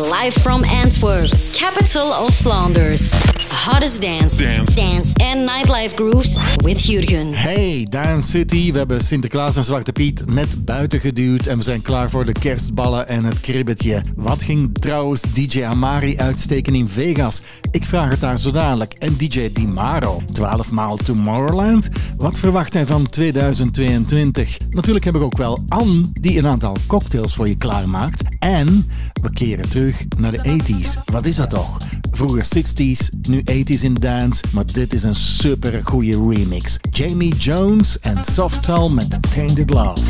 live from Antwerp, capital of Flanders. Hottest dance en nightlife grooves with Jurgen. Hey, Dance City. We hebben Sinterklaas en Zwarte Piet net buiten geduwd en we zijn klaar voor de kerstballen en het kribbetje. Wat ging trouwens DJ Amari uitsteken in Vegas? Ik vraag het daar zo dadelijk. En DJ Dimaro, 12 maal Tomorrowland? Wat verwacht hij van 2022? Natuurlijk heb ik ook wel Anne, die een aantal cocktails voor je klaarmaakt. En we keren terug naar de 80s. Wat is dat toch? Vroeger 60s, nu 80s in dance, maar dit is een super goede remix. Jamie Jones en Softal met Tainted Love.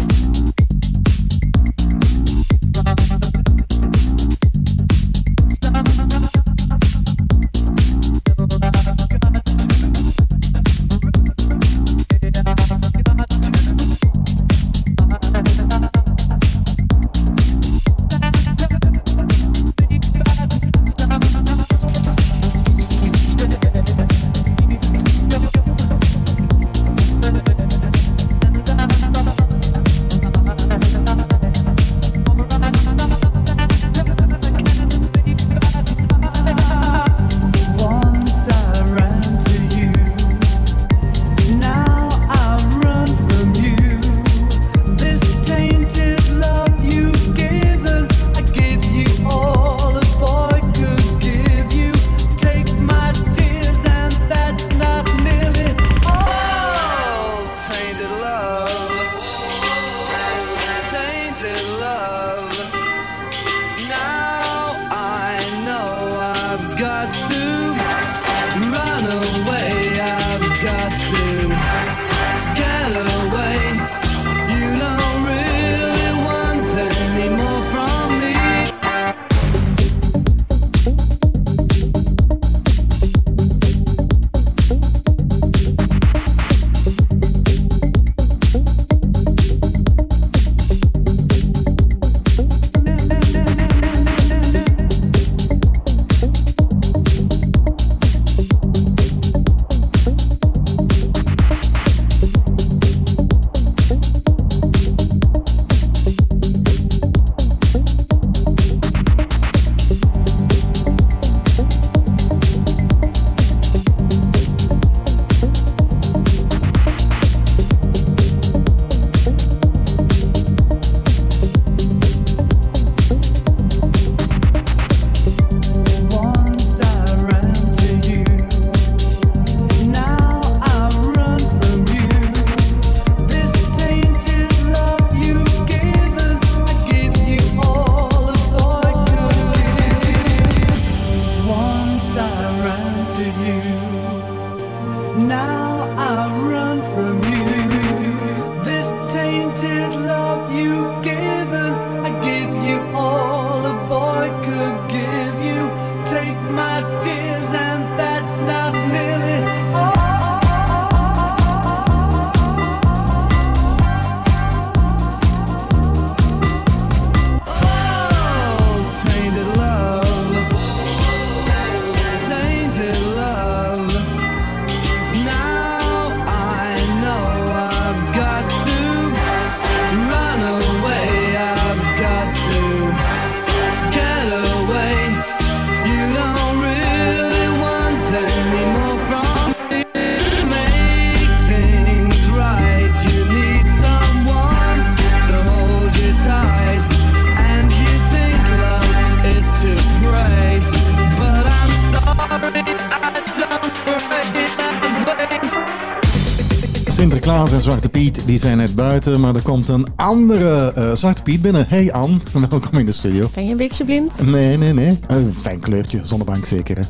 Sinterklaas en Zwarte Piet, die zijn net buiten, maar er komt een andere Zwarte Piet binnen. Hey Anne, welkom in de studio. Ben je een beetje blind? Nee. Een fijn kleurtje, zonnebank zeker hè?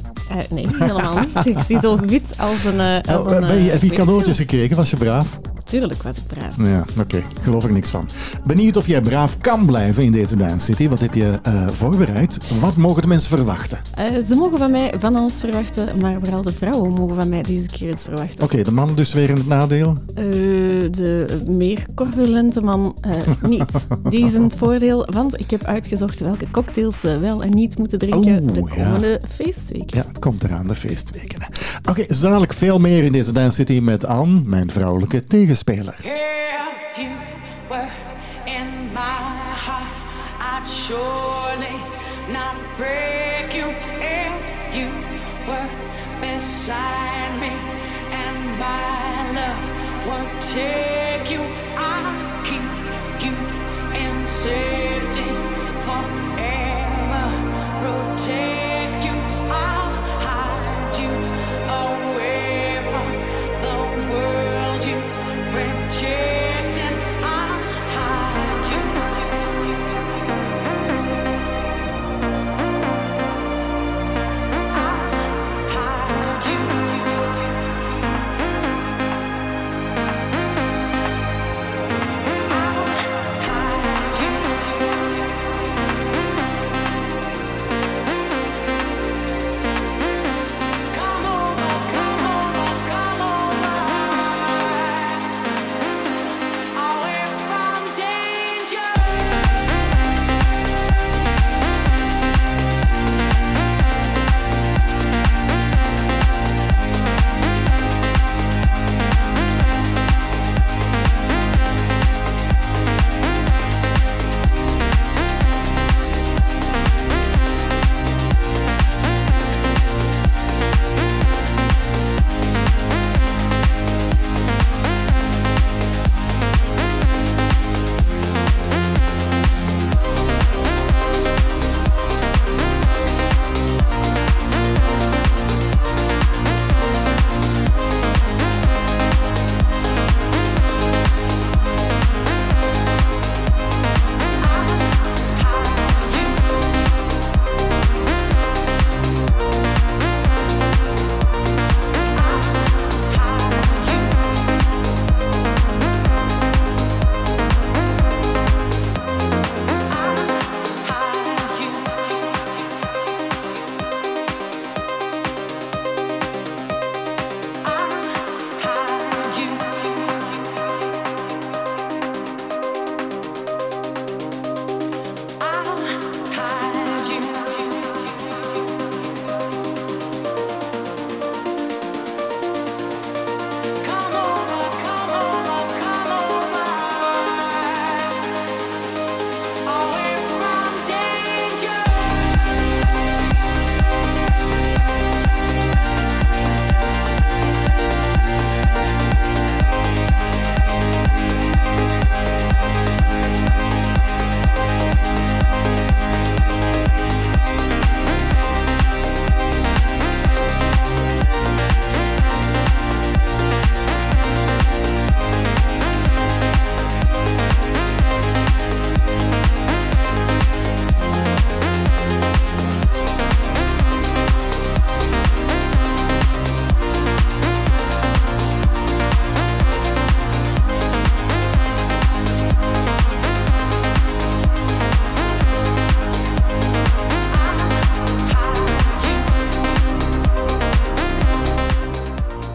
Nee, helemaal niet. Ik zie zo wit als een... heb je cadeautjes gekregen? Was je braaf? Tuurlijk was ik braaf. Ja, oké. Geloof ik niks van. Benieuwd of jij braaf kan blijven in deze Dance City. Wat heb je voorbereid? Wat mogen de mensen verwachten? Ze mogen van mij van alles verwachten, maar vooral de vrouwen mogen van mij deze keer iets verwachten. Oké, de man dus weer in het nadeel? De meer corpulente man niet. Die is in het voordeel, want ik heb uitgezocht welke cocktails ze wel en niet moeten drinken de komende feestweken. Ja, het komt eraan, de feestweken. Oké, zo dadelijk veel meer in deze Dance City met Anne, mijn vrouwelijke tegenspeler. Girl, if you were in my heart, I'd surely not break you if you were beside me, and my love won't take you. I'll keep you in safety forever, protect you. I'll hide you away from the world you reject.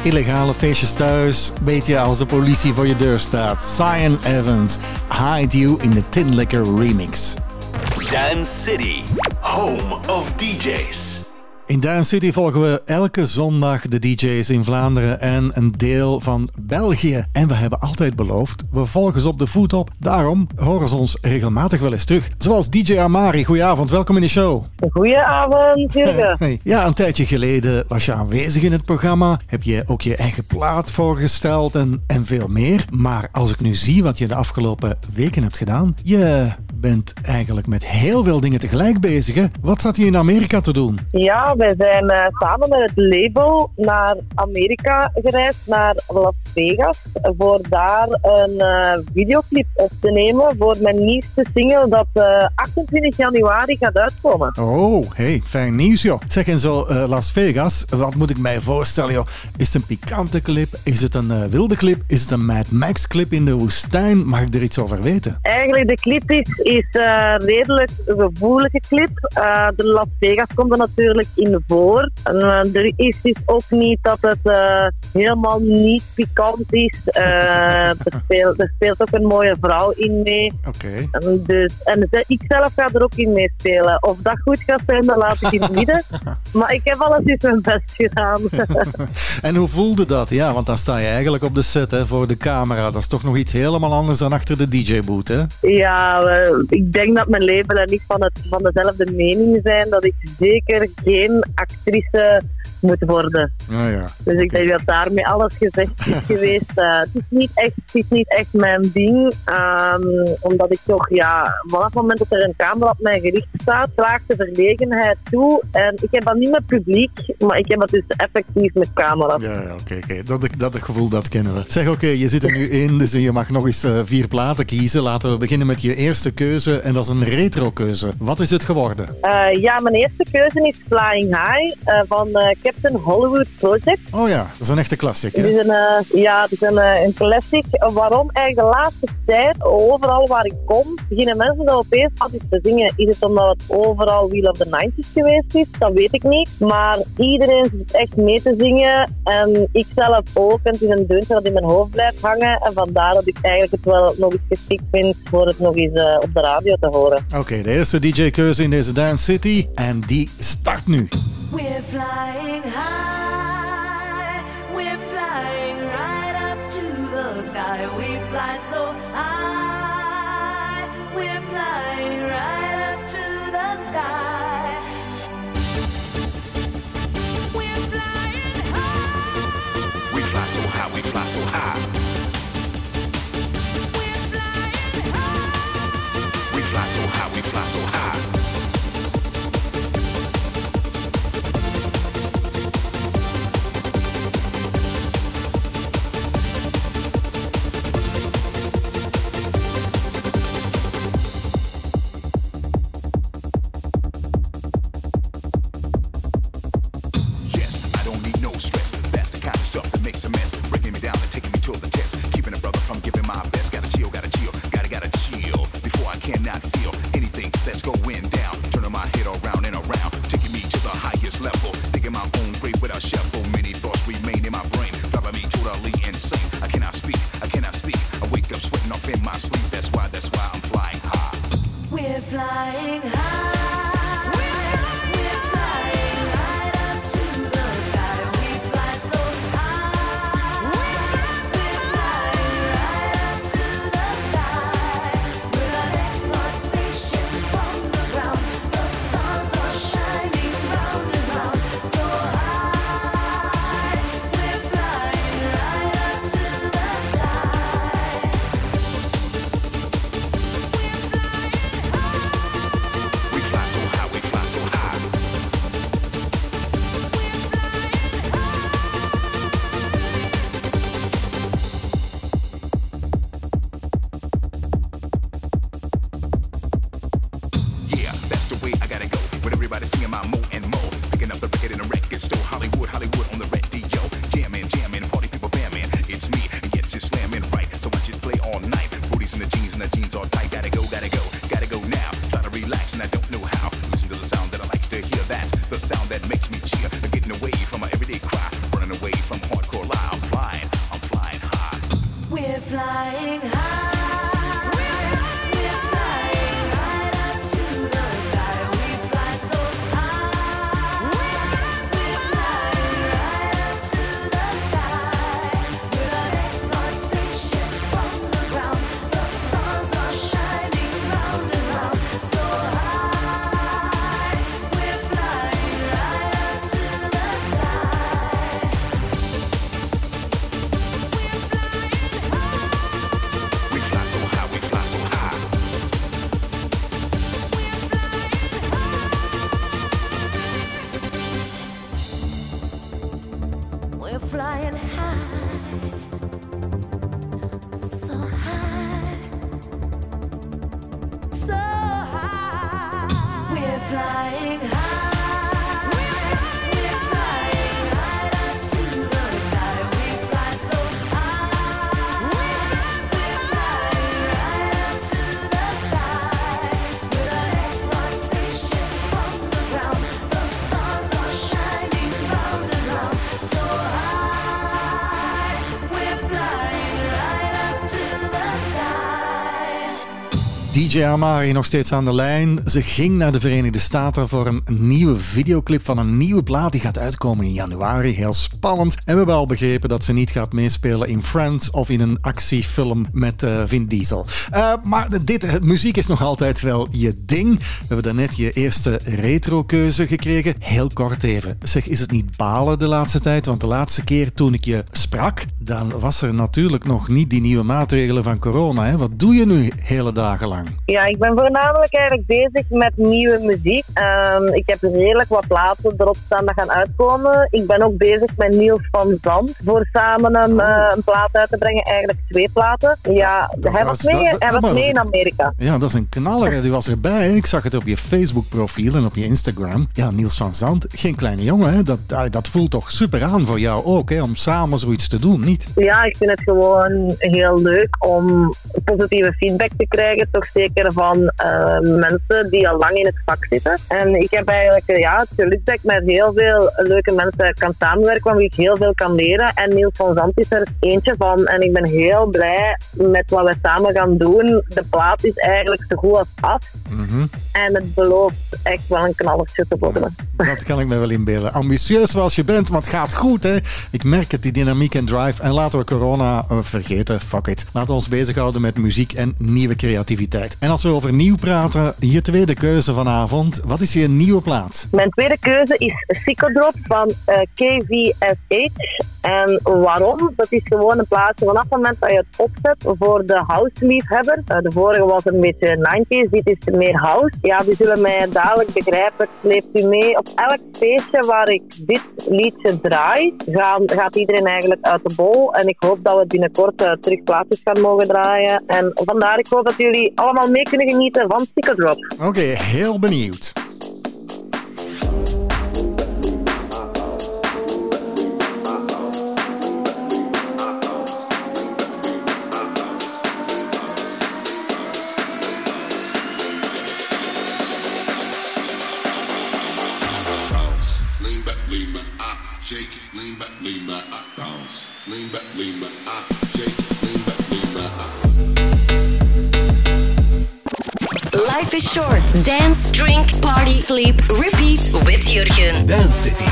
Illegale feestjes thuis, beetje als de politie voor je deur staat. Cyan Evans, Hide You in the Tinlicker remix. Dance City, home of DJs. In Dance City volgen we elke zondag de DJ's in Vlaanderen en een deel van België. En we hebben altijd beloofd, we volgen ze op de voet op. Daarom horen ze ons regelmatig wel eens terug. Zoals DJ Amari. Goedenavond, welkom in de show. Goedenavond, Jurgen. Hey. Ja, een tijdje geleden was je aanwezig in het programma. Heb je ook je eigen plaat voorgesteld en veel meer. Maar als ik nu zie wat je de afgelopen weken hebt gedaan, je bent eigenlijk met heel veel dingen tegelijk bezig, hè? Wat zat je in Amerika te doen? Ja, wij zijn samen met het label naar Amerika gereisd, naar Las Vegas, voor daar een videoclip op te nemen voor mijn nieuwste single dat 28 januari gaat uitkomen. Oh, hey, fijn nieuws, joh. Zeg eens zo, Las Vegas, wat moet ik mij voorstellen, joh? Is het een pikante clip? Is het een wilde clip? Is het een Mad Max clip in de woestijn? Mag ik er iets over weten? Eigenlijk, de clip is redelijk gevoelige clip. De Las Vegas komt er natuurlijk in voor. En, er is ook niet dat het helemaal niet pikant is. Er speelt ook een mooie vrouw in mee. Oké. Okay. Dus, en ik zelf ga er ook in mee spelen. Of dat goed gaat zijn, dat laat ik in het midden. Maar ik heb alles eens mijn best gedaan. En hoe voelde dat? Ja, want dan sta je eigenlijk op de set, hè, voor de camera. Dat is toch nog iets helemaal anders dan achter de DJ-boot, hè? Ja, ik denk dat mijn leven en ik van dezelfde mening zijn, dat ik zeker geen actrice moet worden. Ah, ja. Dus ik denk dat daarmee alles gezegd is geweest. Het is niet echt mijn ding, omdat ik toch, vanaf het moment dat er een camera op mij gericht staat, draagt de verlegenheid toe. En ik heb dat niet met publiek, maar ik heb dat dus effectief met camera. Ja, oké. Dat gevoel, dat kennen we. Zeg, oké, je zit er nu in, dus je mag nog eens 4 platen kiezen. Laten we beginnen met je eerste keuze, en dat is een retro-keuze. Wat is het geworden? Mijn eerste keuze is Flying High van Captain Hollywood Project. Oh ja, dat is een echte classic. Hè? Het is een classic. Waarom eigenlijk de laatste tijd, overal waar ik kom, beginnen mensen dat opeens altijd te zingen. Is het omdat het overal Wheel of the 90s geweest is? Dat weet ik niet. Maar iedereen zit echt mee te zingen. En ik zelf ook. En het is een deuntje dat in mijn hoofd blijft hangen. En vandaar dat ik eigenlijk het wel nog eens geschikt vind voor het nog eens op de radio te horen. Oké, de eerste DJ-keuze in deze Dance City. En die start nu. We're flying high, we're flying right up to the sky. We fly so high, we're flying right up to the sky. We're flying high, we fly so high, we fly so high. We're flying high, we fly so high, we fly so high. DJ Amari nog steeds aan de lijn. Ze ging naar de Verenigde Staten voor een nieuwe videoclip van een nieuwe plaat. Die gaat uitkomen in januari. Heel spannend. En we hebben al begrepen dat ze niet gaat meespelen in Friends of in een actiefilm met Vin Diesel. Maar dit muziek is nog altijd wel je ding. We hebben daarnet je eerste retro-keuze gekregen. Heel kort even. Zeg, is het niet balen de laatste tijd? Want de laatste keer toen ik je sprak, dan was er natuurlijk nog niet die nieuwe maatregelen van corona. Hè? Wat doe je nu hele dagen lang? Ja, ik ben voornamelijk eigenlijk bezig met nieuwe muziek. Ik heb redelijk wat platen erop staan dat gaan uitkomen. Ik ben ook bezig met Niels van Zandt voor samen een plaat uit te brengen. Eigenlijk twee platen. Ja, hij was mee in Amerika. Ja, dat is een knaller. Die was erbij. Ik zag het op je Facebook-profiel en op je Instagram. Ja, Niels van Zandt, geen kleine jongen. Hè? Dat voelt toch super aan voor jou ook, hè? Om samen zoiets te doen, niet? Ja, ik vind het gewoon heel leuk om positieve feedback te krijgen. Toch zeker van mensen die al lang in het vak zitten. En ik heb eigenlijk het geluk dat ik met heel veel leuke mensen kan samenwerken, waarmee ik heel veel kan leren. En Niels van Zandt is er eentje van. En ik ben heel blij met wat we samen gaan doen. De plaat is eigenlijk zo goed als af. Mm-hmm. En het belooft echt wel een knallertje te worden. Dat kan ik me wel inbeelden. Ambitieus zoals je bent, maar het gaat goed, hè. Ik merk het, die dynamiek en drive. En laten we corona vergeten. Fuck it. Laten we ons bezighouden met muziek en nieuwe creativiteit. En als we over nieuw praten, je tweede keuze vanavond. Wat is je nieuwe plaat? Mijn tweede keuze is Psychodrop van KVFH. En waarom? Dat is gewoon een plaatje vanaf het moment dat je het opzet voor de house-liefhebber. De vorige was een beetje 90's, dit is meer house. Ja, die zullen mij dadelijk begrijpen. Sleept u mee. Op elk feestje waar ik dit liedje draai, gaat iedereen eigenlijk uit de bol. En ik hoop dat we binnenkort terug plaatjes gaan mogen draaien. En vandaar, ik hoop dat jullie allemaal mee kunnen genieten van Psychodrop. Oké, heel benieuwd. Life is short. Dance, drink, party, sleep, repeat with Jurgen. Dance City.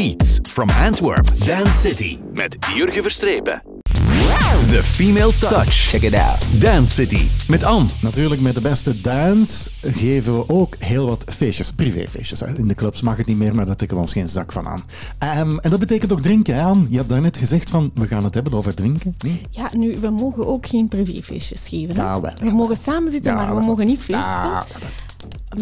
Beats from Antwerp, Dance City met Jurgen Verstrepen. The Female Touch. Check it out. Dance City met Anne. Natuurlijk, met de beste dance geven we ook heel wat feestjes. Privéfeestjes. In de clubs mag het niet meer, maar daar tikken we ons geen zak van aan. En dat betekent ook drinken, hè, Anne? Je hebt daarnet gezegd van, we gaan het hebben over drinken. Nee? Ja, nu, we mogen ook geen privéfeestjes geven. Ja, wel, we mogen samen zitten, ja, maar we mogen niet feesten. Ja,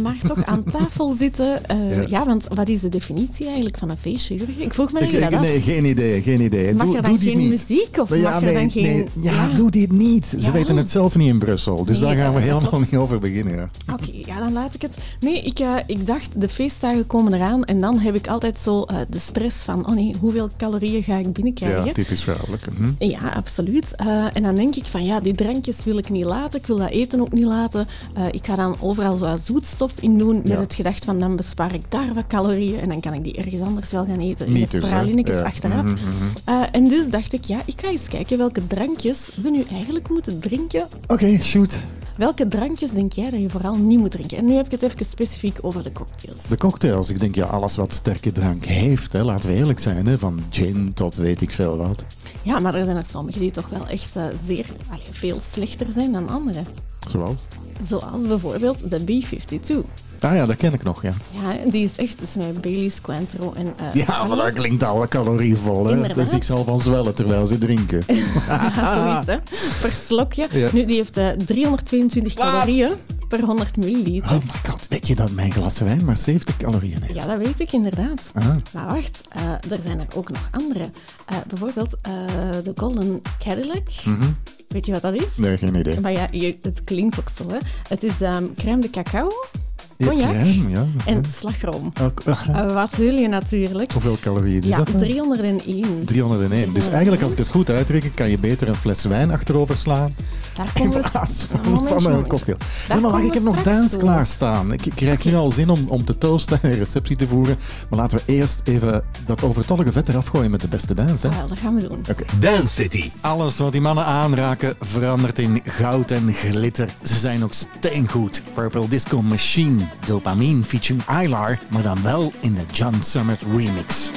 maar toch aan tafel zitten. Ja, want wat is de definitie eigenlijk van een feestje, Jurgen? Ik vroeg me dat af. Nee, geen idee. Mag er dan geen muziek of mag er dan geen... Ja, doe dit niet. Ze weten het zelf niet in Brussel. Dus daar gaan we helemaal niet over beginnen. Ja. Oké, ja, dan laat ik het. Nee, ik dacht, de feestdagen komen eraan en dan heb ik altijd zo de stress van, oh nee, hoeveel calorieën ga ik binnenkrijgen? Ja, typisch vrouwelijk. Ja, absoluut. En dan denk ik van, ja, die drankjes wil ik niet laten. Ik wil dat eten ook niet laten. Ik ga dan overal zo zoetstof in doen met het gedacht van, dan bespaar ik daar wat calorieën en dan kan ik die ergens anders wel gaan eten. Niet dus, pralinetjes achteraf. En dus dacht ik, ja, ik ga eens kijken welke drankjes we nu eigenlijk moeten drinken. Oké, shoot. Welke drankjes denk jij dat je vooral niet moet drinken? En nu heb ik het even specifiek over de cocktails. De cocktails, ik denk, ja, alles wat sterke drank heeft, hè, laten we eerlijk zijn, hè, van gin tot weet ik veel wat. Ja, maar er zijn er sommige die toch wel echt veel slechter zijn dan anderen. Zoals? Zoals bijvoorbeeld de B-52. Ah ja, dat ken ik nog, ja. Ja, die is echt met Baileys, Cointreau en... ja, maar dat klinkt alle calorievol, hè. Inderdaad. Dus ik zal van zwellen terwijl ze drinken. Ja, zoiets, hè. Per slokje. Ja. Nu, die heeft 322 calorieën per 100 milliliter. Oh my god, weet je dat mijn glas wijn maar 70 calorieën heeft? Ja, dat weet ik inderdaad. Ah. Maar wacht, er zijn er ook nog andere. Bijvoorbeeld de Golden Cadillac. Weet je wat dat is? Nee, geen idee. Maar ja, het klinkt ook zo, hè. Het is crème de cacao, cognac en slagroom. Wat wil je natuurlijk? Hoeveel calorieën is dat dan? 301. 301. Dus eigenlijk, als ik het goed uitreken, kan je beter een fles wijn achterover slaan. Daar komt van een cocktail. Ja, maar ik heb nog dance klaarstaan. Ik krijg nu al zin om te toasten en een receptie te voeren. Maar laten we eerst even dat overtollige vet eraf gooien met de beste dance. Ja, dat gaan we doen. Okay. Dance City. Alles wat die mannen aanraken verandert in goud en glitter. Ze zijn ook steengoed. Purple Disco Machine. Dopamine featuring Eelhaar, maar dan wel in de John Summit remix.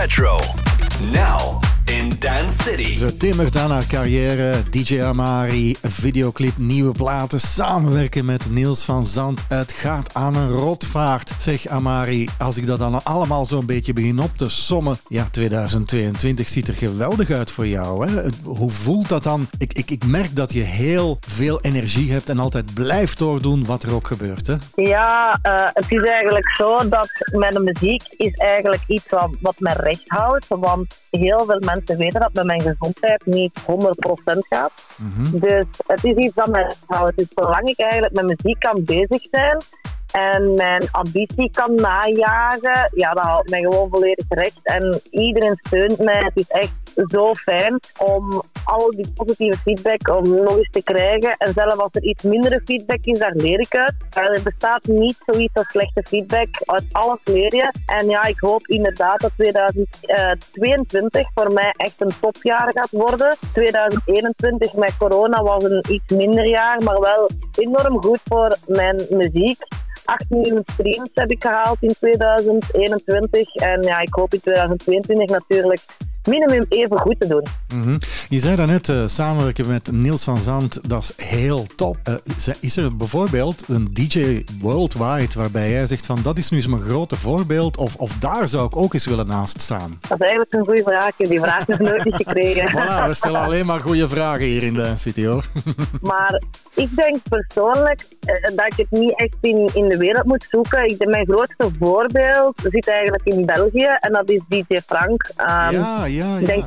Retro, now in Dance City. Ze timmert aan haar carrière, DJ Amari, videoclip, nieuwe platen, samenwerken met Niels van Zandt. Het gaat aan een rotvaart. Zeg Amari, als ik dat dan allemaal zo'n beetje begin op te sommen, ja, 2022 ziet er geweldig uit voor jou, hè? Hoe voelt dat dan? Ik merk dat je heel veel energie hebt en altijd blijft doordoen wat er ook gebeurt, hè? Ja, het is eigenlijk zo dat mijn muziek is eigenlijk iets wat mij recht houdt, want heel veel mensen weten dat met mijn gezondheid niet 100% gaat. Mm-hmm. Dus het is iets dat mij houdt. Dus zolang ik eigenlijk met muziek kan bezig zijn en mijn ambitie kan najagen, ja, dat houdt mij gewoon volledig recht. En iedereen steunt mij. Het is echt zo fijn om al die positieve feedback om nog eens te krijgen. En zelfs als er iets mindere feedback is, daar leer ik uit. Er bestaat niet zoiets als slechte feedback. Uit alles leer je. En ja, ik hoop inderdaad dat 2022 voor mij echt een topjaar gaat worden. 2021 met corona was een iets minder jaar, maar wel enorm goed voor mijn muziek. 8 miljoen streams heb ik gehaald in 2021. En ja, ik hoop in 2022 natuurlijk minimum even goed te doen. Mm-hmm. Je zei daarnet, samenwerken met Niels van Zandt, dat is heel top. Is er bijvoorbeeld een DJ worldwide waarbij jij zegt van dat is nu eens mijn grote voorbeeld of daar zou ik ook eens willen naast staan? Dat is eigenlijk een goede vraag. Die vraag heb ik nooit niet gekregen. Voilà, we stellen alleen maar goede vragen hier in Dance City, hoor. Maar ik denk persoonlijk dat ik het niet echt in de wereld moet zoeken. Mijn grootste voorbeeld zit eigenlijk in België en dat is DJ Frank. Ja. Ik denk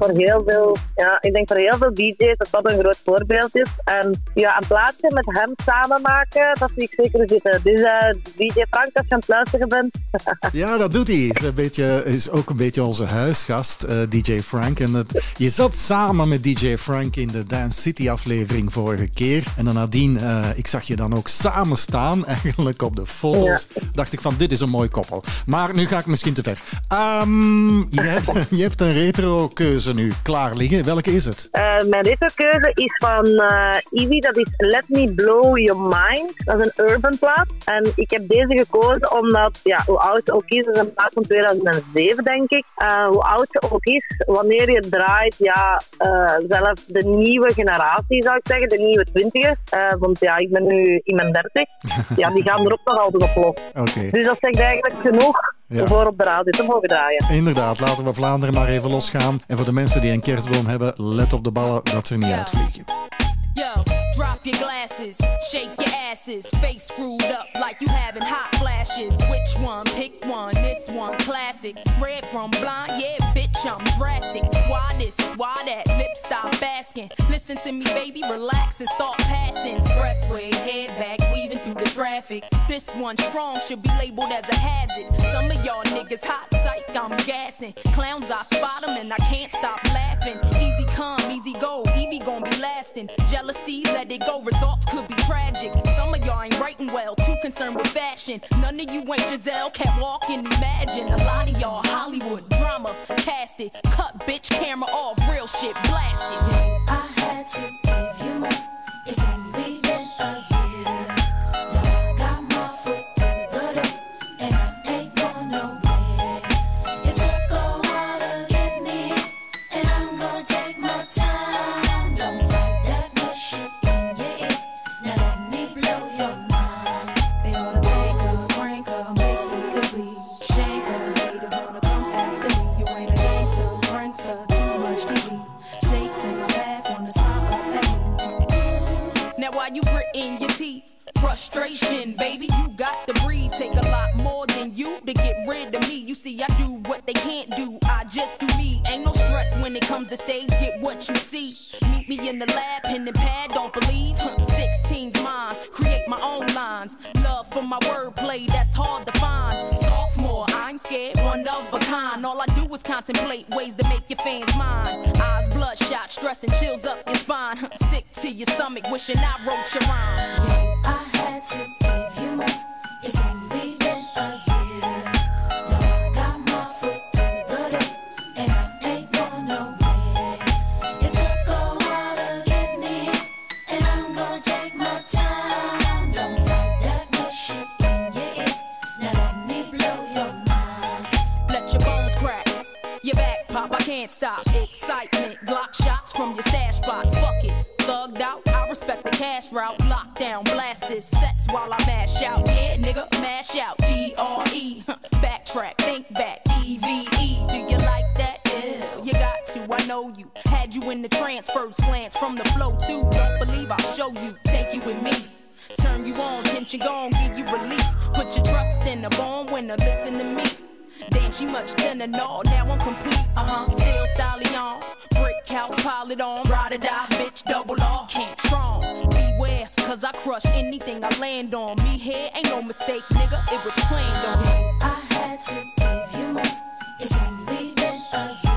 voor heel veel DJ's dat dat een groot voorbeeld is. En ja, een plaatje met hem samen maken, dat zie ik zeker zitten. Dus DJ Frank, als je aan het luisteren bent. Ja, dat doet hij. Is ook een beetje onze huisgast, DJ Frank. En je zat samen met DJ Frank in de Dance City aflevering vorige keer. En dan nadien, ik zag je dan ook samen staan, eigenlijk op de foto's. Ja. Dacht ik van, dit is een mooi koppel. Maar nu ga ik misschien te ver. Je hebt een reden. Retro-keuze nu klaar liggen. Welke is het? Mijn retro-keuze is van Ivy. Dat is Let Me Blow Your Mind. Dat is een urban plaat. En ik heb deze gekozen omdat, ja, hoe oud ze ook is, dat is een plaat van 2007, denk ik. Hoe oud ze ook is, wanneer je draait, ja, zelfs de nieuwe generatie, zou ik zeggen, de nieuwe 20ers. Want ja, ik ben nu in mijn 30. Ja, die gaan er ook nog altijd op los. Okay. Dus dat zegt eigenlijk genoeg. Ja. Voor op de radio te mogen draaien. Inderdaad, laten we Vlaanderen maar even losgaan. En voor de mensen die een kerstboom hebben, let op de ballen dat ze er niet uitvliegen. Yo, drop your glasses, shake your asses, face screwed up like you having hot flashes. Which one? Pick one, this one, classic. Red from blind, yeah, bitch, I'm drastic. Why this? Why that? Lip stop basking. Listen to me, baby, relax and start passing. Expressway, head back, weaving through the traffic. This one strong should be labeled as a hazard. Some of y'all niggas hot psych, I'm gassing. Clowns, I spot them and I can't stop laughing. Easy come, easy go, Evie gon' be lasting. Jealousy, let it go, results could be tragic. Some of y'all ain't writing well, too concerned with fashion. None of you ain't Giselle, can't walk and imagine. A lot of y'all Hollywood drama, cast it. Cut bitch camera off, real shit blasted. I had to give you my, it's only been a year. Now I got my foot through the door, and I ain't going nowhere. It took a while to get me, and I'm gonna take my time. In your teeth, frustration, baby, you got to breathe. Take a lot more than you to get rid of me. You see, I do what they can't do, I just do me. Ain't no stress when it comes to stage, get what you see. Meet me in the lab, pen and pad, don't believe. 16's mine, create my own lines. Love for my wordplay, that's hard to find. Sophomore, I ain't scared, one of a kind. All I do is contemplate ways to make your fans mine. Eyes bloodshot, stress and chills up your spine. Sick to your stomach, wishing I wrote your rhyme. Yeah, I had to give you my, it's only been a year. You're back, pop, I can't stop. Excitement, block shots from your stash spot. Fuck it, thugged out, I respect the cash route. Lockdown, blast this, sets while I mash out. Yeah, nigga, mash out, D-R-E. Backtrack, think back, E-V-E. Do you like that? Ew, you got to, I know you. Had you in the trance, first glance from the flow too. Don't believe I'll show you, take you with me. Turn you on, tension gone, give you relief. Put your trust in a born winner, listen to me. Damn, she much thinner, no, now I'm complete. Still styling on, brick house, pile it on. Ride or die, bitch, double R, can't strong. Beware, cause I crush anything I land on. Me here, ain't no mistake, nigga, it was planned on you. I had to give you up, it's only been a year.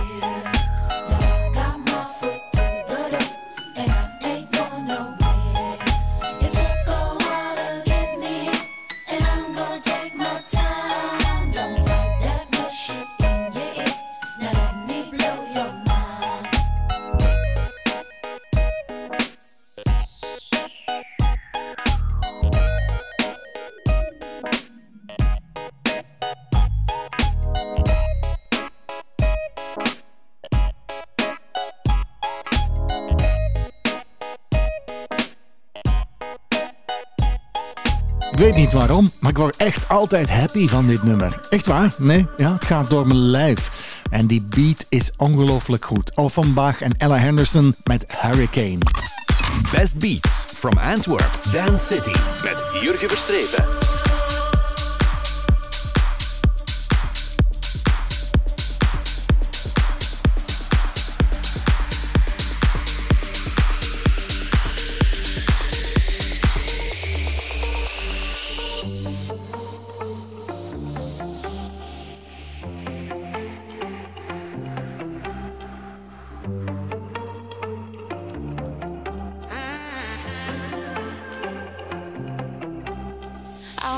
Ik weet niet waarom, maar ik word echt altijd happy van dit nummer. Echt waar? Nee? Ja, het gaat door mijn lijf. En die beat is ongelooflijk goed. Offenbach en Ella Henderson met Hurricane. Best Beats from Antwerp, Dance City met Jurgen Verstrepen. I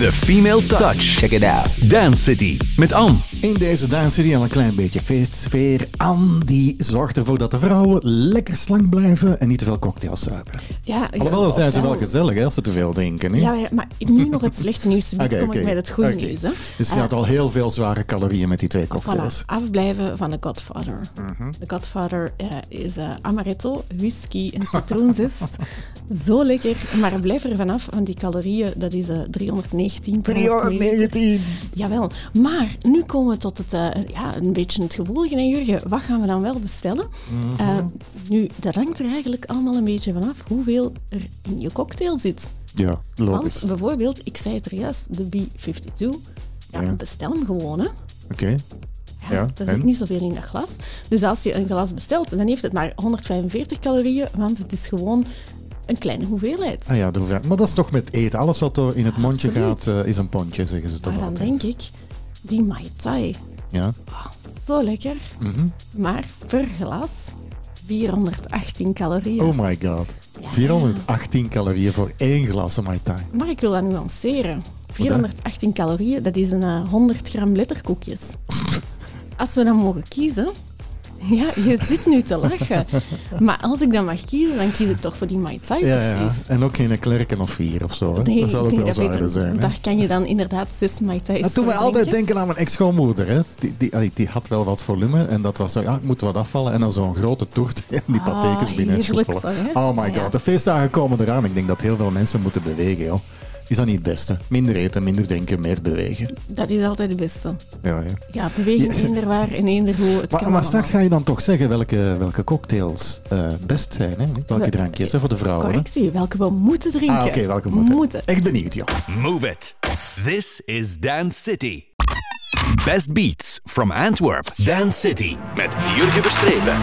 The Female Touch. Check it out. Dance City met Ann. In deze Dance City al een klein beetje feestsfeer. Ann die zorgt ervoor dat de vrouwen lekker slank blijven en niet te veel cocktails zuipen. Ja, alhoewel dan zijn ze wel gezellig hè, als ze te veel drinken. Hè? Ja, maar nu nog het slechte nieuws. Dan kom ik met het goede nieuws. Hè. Dus je had al heel veel zware calorieën met die twee cocktails. Voilà, afblijven van de Godfather. De Godfather is amaretto, whisky en citroenzest. Zo lekker, maar blijf er vanaf, want die calorieën, dat is 319. 319! Jawel, maar nu komen we tot het, een beetje het gevoelige. En Jurgen, wat gaan we dan wel bestellen? Nu, dat hangt er eigenlijk allemaal een beetje vanaf hoeveel er in je cocktail zit. Ja, logisch. Want bijvoorbeeld, ik zei het er juist, de B52. Ja. Bestel hem gewoon, hè. Oké. Ja, er zit niet zoveel in dat glas. Dus als je een glas bestelt, dan heeft het maar 145 calorieën, want het is gewoon een kleine hoeveelheid. Ah ja, maar dat is toch met eten. Alles wat er in het mondje gaat, is een pondje, zeggen ze toch altijd. Maar dan denk ik, die Mai Tai. Ja. Oh, zo lekker. Maar per glas 418 calorieën. Oh my god. Ja. 418 calorieën voor één glas Mai Tai. Maar ik wil dat nuanceren. 418 calorieën, dat is een 100 gram letterkoekjes. Als we dan mogen kiezen... Ja, je zit nu te lachen. Maar als ik dan mag kiezen, dan kies ik toch voor die Mai Tai, precies. Ja. En ook geen klerken of 4 of zo. Hè? Nee, dat zal ook wel zwaarder zijn. Daar kan je dan inderdaad 6 Mai Tai's dat doen we altijd denken aan mijn ex-schoonmoeder. Hè? Die had wel wat volume en dat was zo, ja, ik moet wat afvallen. En dan zo'n grote toert en die patekens binnen. Zo, oh my god, de feestdagen komen eraan. Ik denk dat heel veel mensen moeten bewegen, joh. Is dat niet het beste? Minder eten, minder drinken, meer bewegen. Dat is altijd het beste. Ja, bewegen eender waar en eender hoe. Het maar straks ga je dan toch zeggen welke cocktails best zijn, hè? Welke drankjes voor de vrouwen. Correctie, welke we moeten drinken. Ah, oké, welke moeten. Ik ben benieuwd, joh. Move it. This is Dance City. Best beats from Antwerp. Dance City met Jurgen Verstrepen.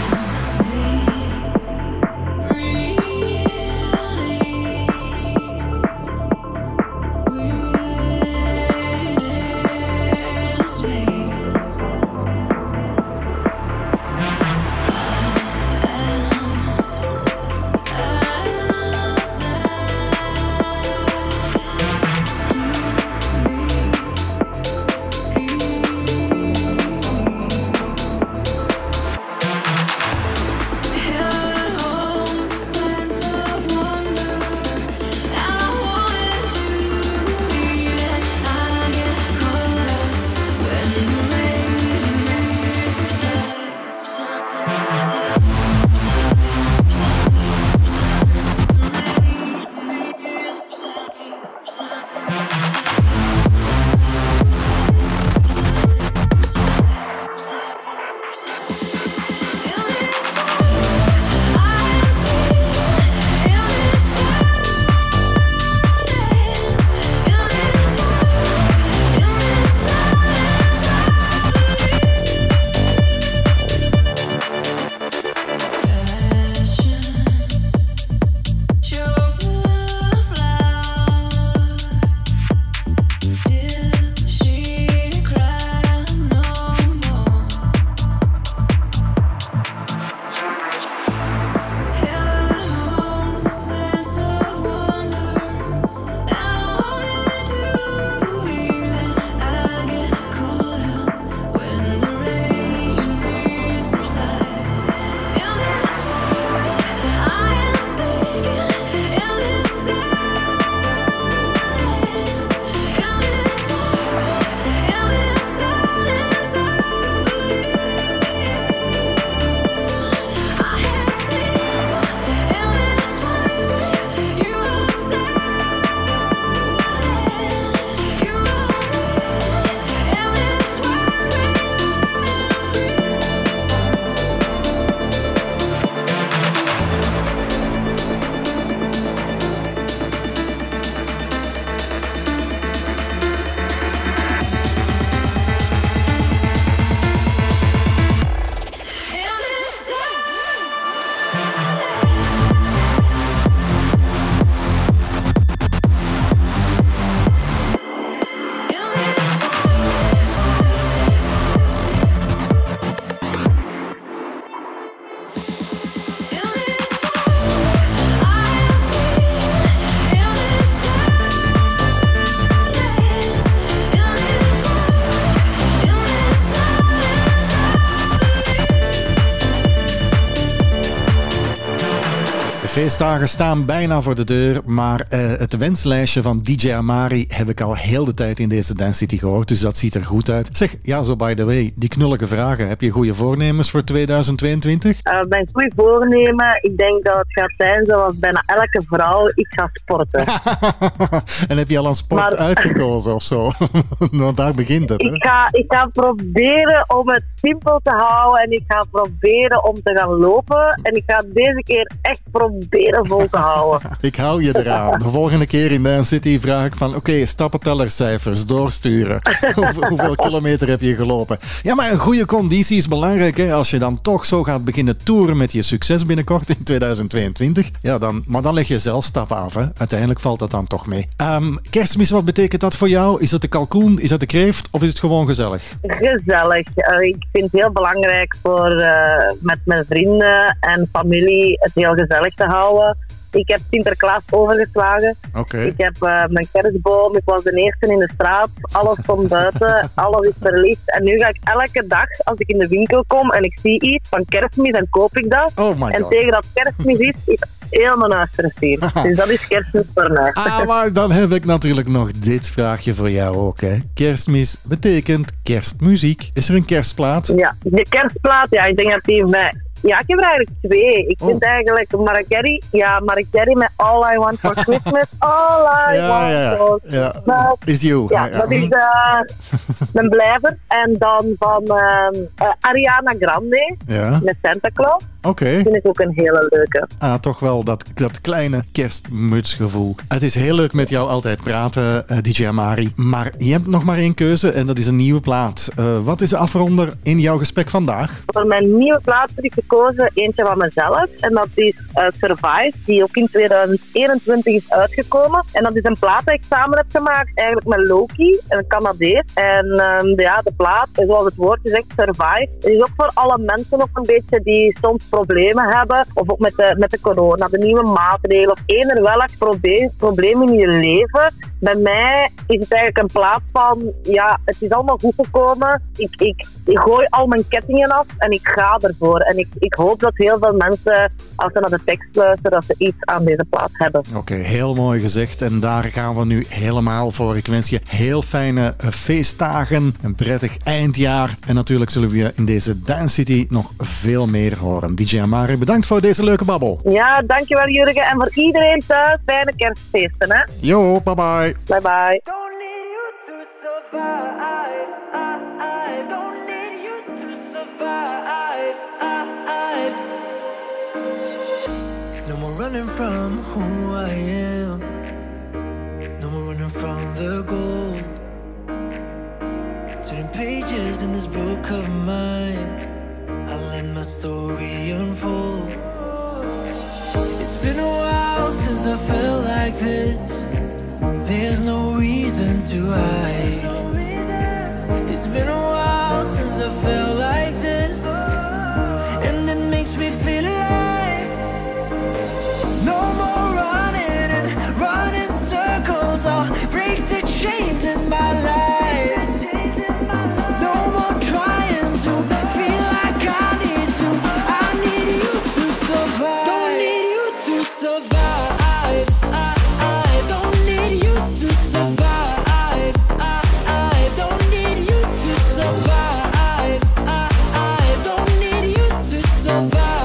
Feestdagen staan bijna voor de deur, maar het wenslijstje van DJ Amari heb ik al heel de tijd in deze Dance City gehoord, dus dat ziet er goed uit. Zeg, ja, zo by the way, die knullige vragen. Heb je goede voornemens voor 2022? Mijn goede voornemen, ik denk dat het gaat zijn zoals bijna elke vrouw, ik ga sporten. En heb je al aan sport uitgekozen of zo? Want daar begint het, hè? Ik ga proberen om het simpel te houden en ik ga proberen om te gaan lopen en ik ga deze keer echt proberen vol te houden. Ik hou je eraan. De volgende keer in Dance City vraag ik van oké, stappentellercijfers doorsturen. Hoeveel kilometer heb je gelopen? Ja, maar een goede conditie is belangrijk, hè? Als je dan toch zo gaat beginnen toeren met je succes binnenkort in 2022. Ja, dan leg je zelf stappen af, hè? Uiteindelijk valt dat dan toch mee. Kerstmis, wat betekent dat voor jou? Is dat de kalkoen? Is dat de kreeft? Of is het gewoon gezellig? Gezellig. Ik vind het heel belangrijk voor met mijn vrienden en familie het heel gezellig te houden. Ik heb Sinterklaas overgeslagen. Okay. Ik heb mijn kerstboom, ik was de eerste in de straat. Alles komt buiten, alles is verlicht. En nu ga ik elke dag, als ik in de winkel kom en ik zie iets van kerstmis, dan koop ik dat. Oh my God. En tegen dat kerstmis is heel mijn huis versierd. Dus dat is kerstmis voor mij. Ah, maar dan heb ik natuurlijk nog dit vraagje voor jou ook, hè. Kerstmis betekent kerstmuziek. Is er een kerstplaat? Ja, de kerstplaat, ja, ik denk dat die mij... Ja, ik heb er eigenlijk twee. Ik vind eigenlijk Mariah Carey met All I Want For Christmas, Is You. Ja, dat is mijn blijver. En dan van Ariana Grande met Santa Claus. Okay. Dat vind ik ook een hele leuke. Ah, toch wel dat kleine kerstmutsgevoel. Het is heel leuk met jou altijd praten, DJ Amari. Maar je hebt nog maar één keuze en dat is een nieuwe plaat. Wat is de afronder in jouw gesprek vandaag? Voor mijn nieuwe plaat heb ik gekozen eentje van mezelf. En dat is Survive, die ook in 2021 is uitgekomen. En dat is een plaat die ik samen heb gemaakt, eigenlijk met Loki, een Canadees. En de plaat, zoals het woord is, echt Survive. Het is ook voor alle mensen ook een beetje die soms problemen hebben, of ook met de corona, de nieuwe maatregelen, of eender welk probleem in je leven. Bij mij is het eigenlijk een plaat van, ja, het is allemaal goed gekomen, ik gooi al mijn kettingen af en ik ga ervoor. En ik hoop dat heel veel mensen, als ze naar de tekst luisteren, dat ze iets aan deze plaat hebben. Oké, heel mooi gezegd en daar gaan we nu helemaal voor. Ik wens je heel fijne feestdagen, een prettig eindjaar en natuurlijk zullen we je in deze Dance City nog veel meer horen. DJ Amari, bedankt voor deze leuke babbel. Ja, dankjewel Jurgen. En voor iedereen thuis, fijne kerstfeesten, hè. Jo, bye bye. Bye bye. No more running from who I am. No more running from the goal. Certain pages in this book of mine, I'll let my story unfold. It's been a while since I felt like this. There's no reason to hide. It's been a while since I felt like this, and it makes me feel alive. No more running and running circles. I'll break the chains in my life. No more trying to feel like I need you to survive. Don't need you to survive. I don't need you to survive. I don't need you to survive. I don't need you to survive. I need you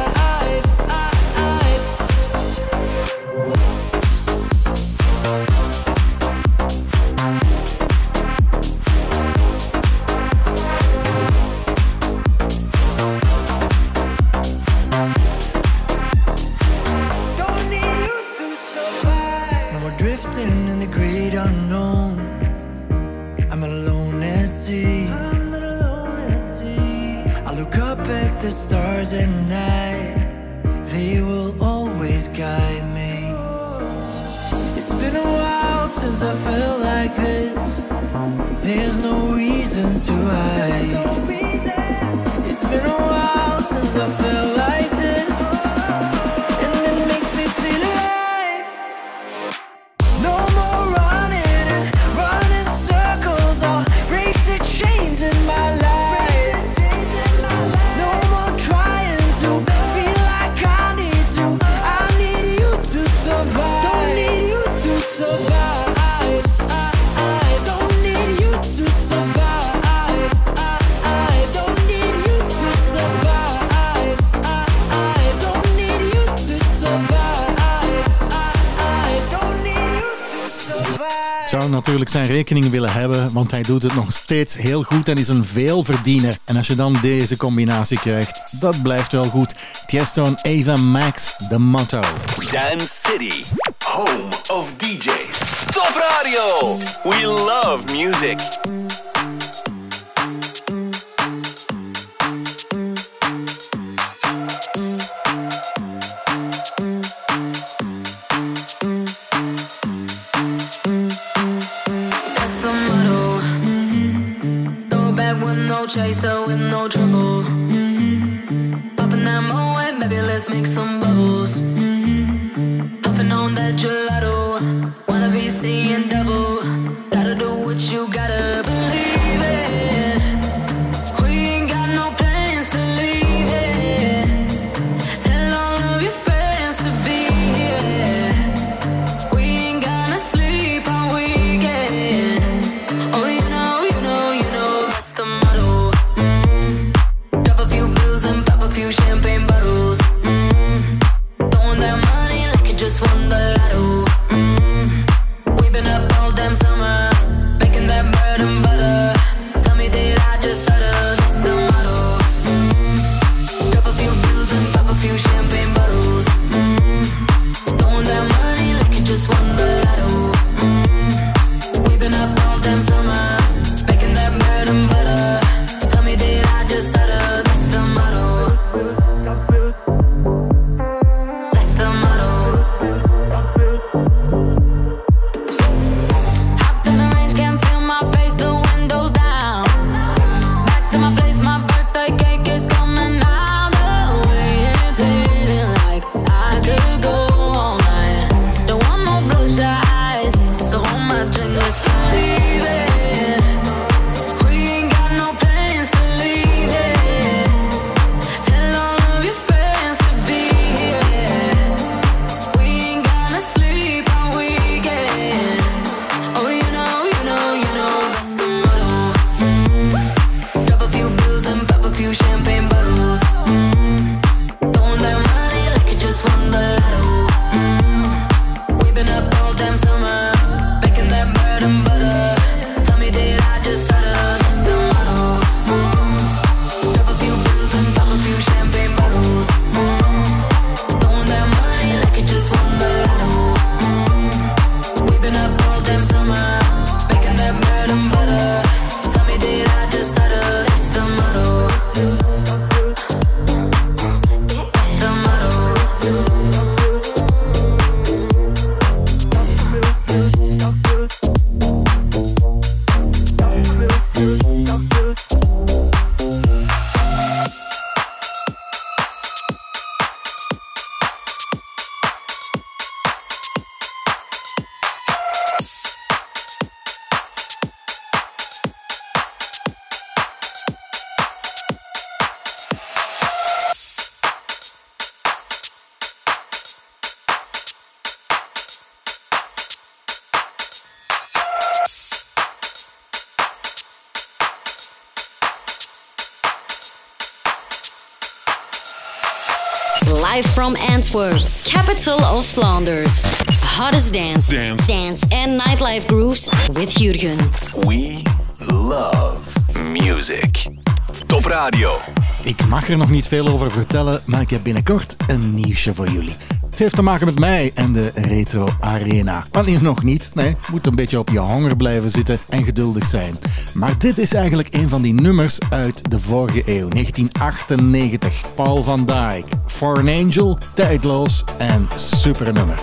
zou natuurlijk zijn rekening willen hebben, want hij doet het nog steeds heel goed en is een veelverdiener. En als je dan deze combinatie krijgt, dat blijft wel goed. Tiësto en Ava Max, de motto. Dance City, home of DJs. Top Radio, we love music. Chaser with no trouble. Popping that Moet, baby, let's make some bubbles. Puffing on that gelato, wanna be seeing double. Gotta do what you gotta believe in. We ain't got no plans to leave it. Tell all of your friends to be here. We ain't gonna sleep all weekend. Oh, you know, you know, you know that's the motto. Few champagne bottles, throwing that money like you just won the lotto. We've been up all damn summer, making that bread and butter. Tell me, did I just stutter? That's the motto. Drop a few bills and pop a few champagne bottles, throwing that money like you just won the lotto. We've been up all damn summer, making that bread and butter. Tell me, did I just stutter? That's the motto. Live from Antwerp, capital of Flanders. Hottest dance and nightlife grooves with Jurgen. We love music. Top Radio. Ik mag er nog niet veel over vertellen, maar ik heb binnenkort een nieuwsje voor jullie. Het heeft te maken met mij en de Retro Arena. Wanneer nog niet, nee, moet een beetje op je honger blijven zitten en geduldig zijn. Maar dit is eigenlijk een van die nummers uit de vorige eeuw, 1998. Paul van Dijk, For an Angel, tijdloos en super nummer.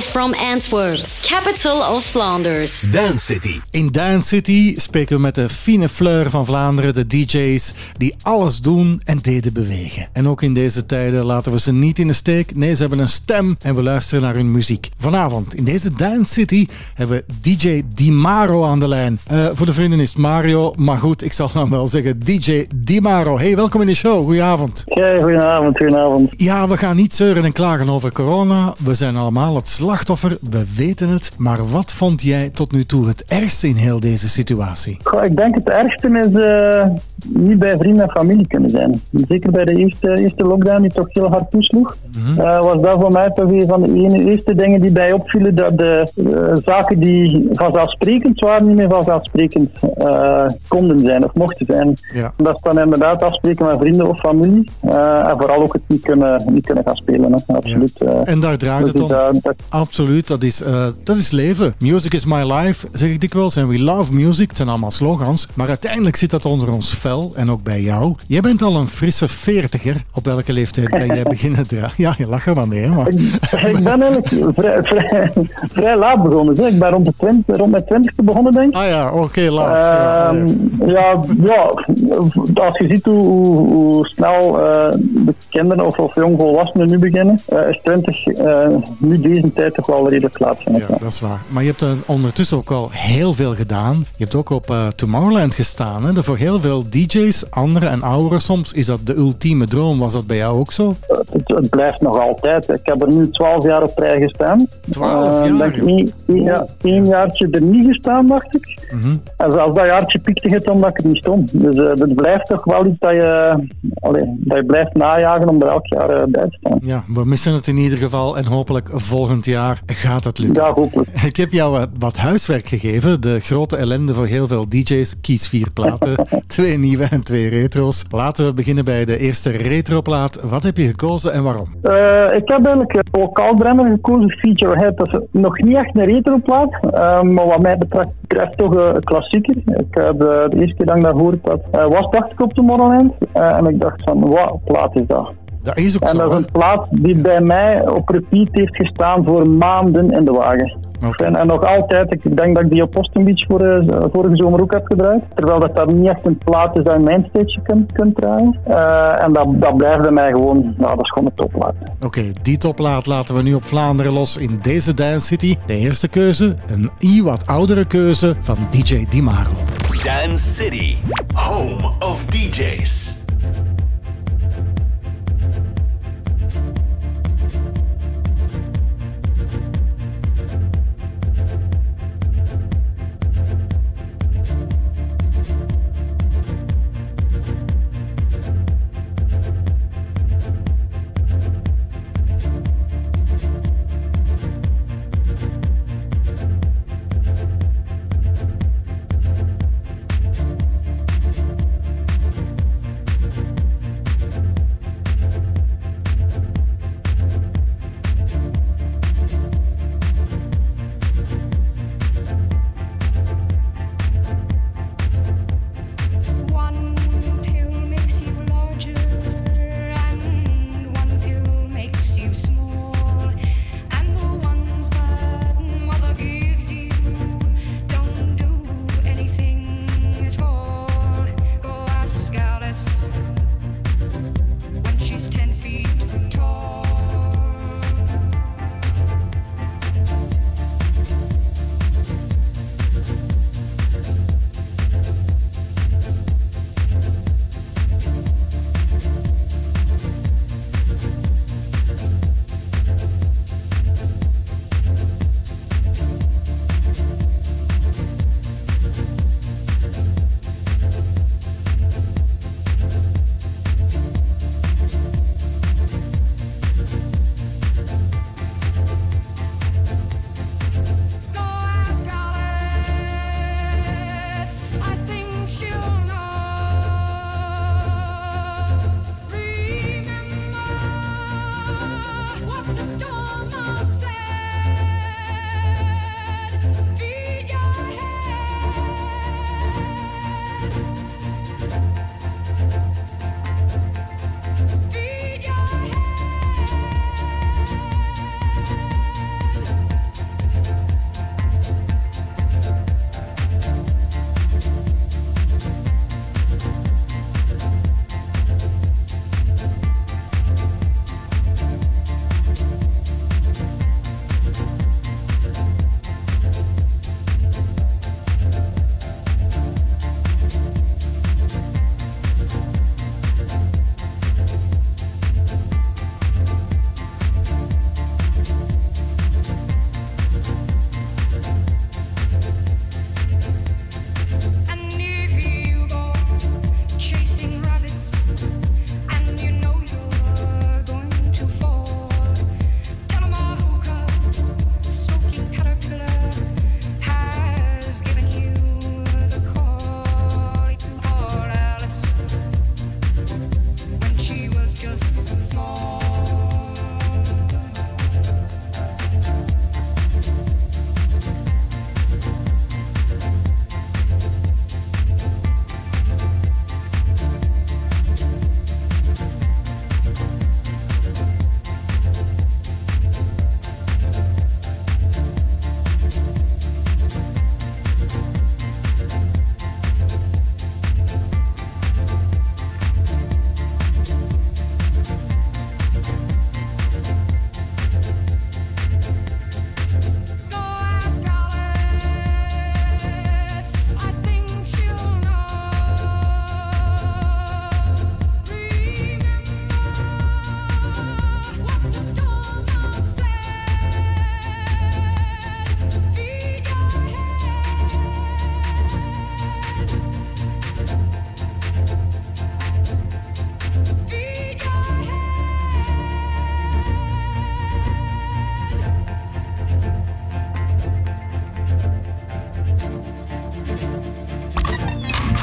live from Antwerp, capital of Flanders. Dance City. In Dance City spreken we met de fine fleur van Vlaanderen, de DJ's die alles doen en deden bewegen. En ook in deze tijden laten we ze niet in de steek. Nee, ze hebben een stem en we luisteren naar hun muziek. Vanavond in deze Dance City hebben we DJ Dimaro aan de lijn. Voor de vrienden is het Mario, maar goed, ik zal dan wel zeggen DJ Dimaro. Hey, welkom in de show. Goedenavond. Hey, goedenavond, goedenavond. Ja, we gaan niet zeuren en klagen over corona. We zijn allemaal het slachtoffer, we weten het. Maar wat vond jij tot nu toe het ergste in heel deze situatie? Goh, ik denk het ergste is niet bij vrienden en familie kunnen zijn. Zeker bij de eerste lockdown die toch heel hard toesloeg, was dat voor mij toch een van de eerste dingen die bij opvielen, dat de zaken die vanzelfsprekend waren, niet meer vanzelfsprekend konden zijn of mochten zijn. Ja. Dat is dan inderdaad afspreken met vrienden of familie en vooral ook het niet kunnen gaan spelen. Hè. Absoluut. Ja. En daar draait het om. Absoluut, dat is leven. Music is my life, zeg ik dikwijls. En we love music, het zijn allemaal slogans. Maar uiteindelijk zit dat onder ons vel en ook bij jou. Jij bent al een frisse 40er. Op welke leeftijd ben jij beginnen draaien? Ja, je lacht er maar mee. Maar... ik ben eigenlijk vrij laat begonnen. Zeg. Ik ben rond mijn 20e begonnen, denk ik. Ah ja, oké, laat. Als je ziet hoe snel de kinderen of jongvolwassenen nu beginnen, is 20 nu deze tijd toch wel redelijk laat. Ja, dat is waar. Maar je hebt ondertussen ook al heel veel gedaan. Je hebt ook op Tomorrowland gestaan. Hè? Voor heel veel DJ's, andere en ouderen soms, is dat de ultieme droom. Was dat bij jou ook zo? Het blijft nog altijd. Ik heb er nu 12 jaar op rij gestaan. 12 jaar? Denk ik, één jaartje er niet gestaan, dacht ik. Mm-hmm. En zelfs dat jaartje piekte het omdat ik het niet stond. Dus dat blijft toch wel iets dat je blijft najagen om er elk jaar bij te staan. Ja, we missen het in ieder geval en hopelijk volgend jaar gaat het lukken. Ja, hopelijk. Ik heb jou wat huiswerk gegeven. De grote ellende voor heel veel DJ's. Kies 4 platen. 2 nieuwe en 2 retro's. Laten we beginnen bij de eerste retroplaat. Wat heb je gekozen en waarom? Ik heb eigenlijk Paul Kalkbrenner gekozen, Featurehead. Dat is nog niet echt een retroplaat, maar wat mij betreft toch een klassieker. Ik heb de eerste keer dat ik dat hoorde, dat was, dacht ik, op Tomorrowland. En ik dacht van, wat plaat is dat? Dat is ook en dat is een plaat die bij mij op repeat heeft gestaan voor maanden in de wagen. Okay. En nog altijd, ik denk dat ik die op Boston Beach vorige zomer ook heb gedraaid. Terwijl dat niet echt een plaat is dat je mijn stage kunt draaien. En dat blijft bij mij gewoon, nou, dat is gewoon een topplaat. Oké, die topplaat laten we nu op Vlaanderen los in deze Dance City. De eerste keuze, een wat oudere keuze van DJ Dimaro. Dance City, home of DJ's.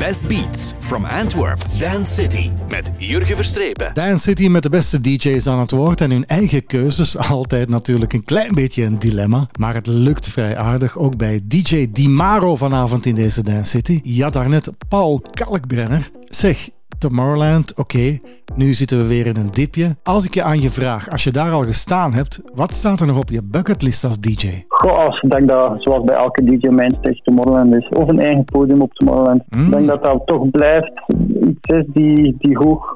best beats from Antwerp, Dance City met Jurgen Verstrepen. Dance City met de beste DJ's aan het woord en hun eigen keuzes. Altijd natuurlijk een klein beetje een dilemma, maar het lukt vrij aardig. Ook bij DJ Dimaro vanavond in deze Dance City. Ja, daarnet Paul Kalkbrenner. Zeg, Tomorrowland, oké, nu zitten we weer in een dipje. Als ik je aan je vraag, als je daar al gestaan hebt, wat staat er nog op je bucketlist als DJ? Goh, ik denk dat, zoals bij elke DJ, mijn stage Tomorrowland is. Of een eigen podium op Tomorrowland. Ik denk dat dat toch blijft iets is die hoog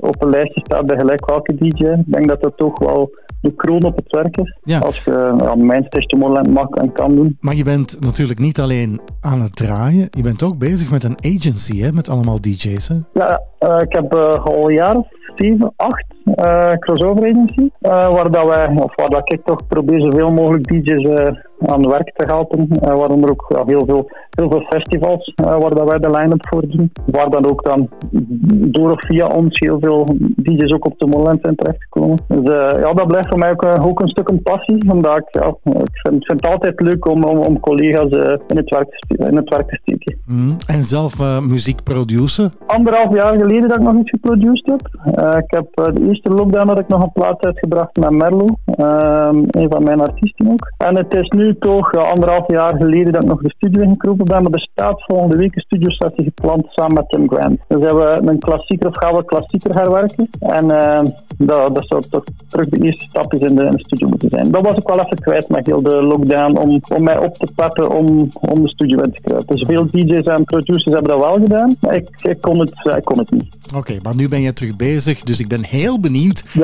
op een lijstje staat bij gelijk welke DJ. Ik denk dat dat toch wel de kroon op het werk is. Ja. Als je mijn stage Tomorrowland mag en kan doen. Maar je bent natuurlijk niet alleen aan het draaien. Je bent ook bezig met een agency, hè? Met allemaal DJ's. Hè? Ja, ik heb al jaren 7, 8 crossover agency, waar ik toch probeer zoveel mogelijk DJ's aan werk te helpen, waaronder ook heel veel festivals waar dat wij de line-up voor doen, waar dan ook dan door of via ons heel veel DJ's ook op de Monolink zijn terechtgekomen. Dus ja, dat blijft voor mij ook een stuk een passie, omdat ik vind het altijd leuk om collega's in het werk te steken. En zelf muziek produceren? 1,5 jaar geleden dat ik nog niet geproduceerd heb. Ik heb de eerste lockdown dat ik nog een plaat uitgebracht met Merlo, een van mijn artiesten ook. En het is nu toch 1,5 jaar geleden dat ik nog de studio ingekropen ben, maar er staat volgende week een studiosessie gepland samen met Tim Grant. Dus gaan we een klassieker herwerken en dat zou toch terug de eerste stapjes in de studio moeten zijn. Dat was ik wel even kwijt met heel de lockdown, om mij op te peppen om de studio in te kruipen. Dus veel DJ's en producers hebben dat wel gedaan, maar ik kon het niet. Oké, maar nu ben je terug bezig, dus ik ben heel benieuwd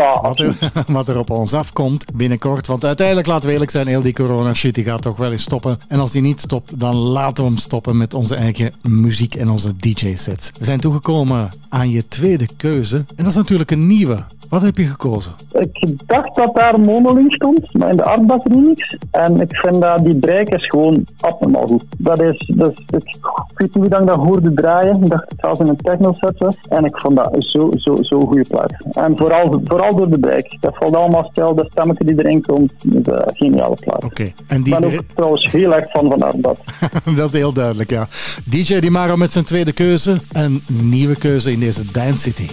wat er op ons afkomt binnenkort. Want uiteindelijk, laten we eerlijk zijn, heel die corona-shit die gaat toch wel eens stoppen. En als die niet stopt, dan laten we hem stoppen met onze eigen muziek en onze DJ-sets. We zijn toegekomen aan je tweede keuze. En dat is natuurlijk een nieuwe. Wat heb je gekozen? Ik dacht dat daar Monolink stond, maar in de Artbas remix. En ik vind dat die break is gewoon abnormaal goed. Ik weet niet hoe lang ik dat hoorde draaien. Ik dacht dat het zelfs in een techno-set was. En ik vond dat zo'n goede plaat. En vooral door de break. Dat valt allemaal stijl, de stemmetje die erin komt. Dus, geniale plaat. Oké. En die... Ik ben ook trouwens heel erg fan van Artbas. Dat is heel duidelijk, ja. DJ Dimaro met zijn tweede keuze. Een nieuwe keuze in deze Dance City.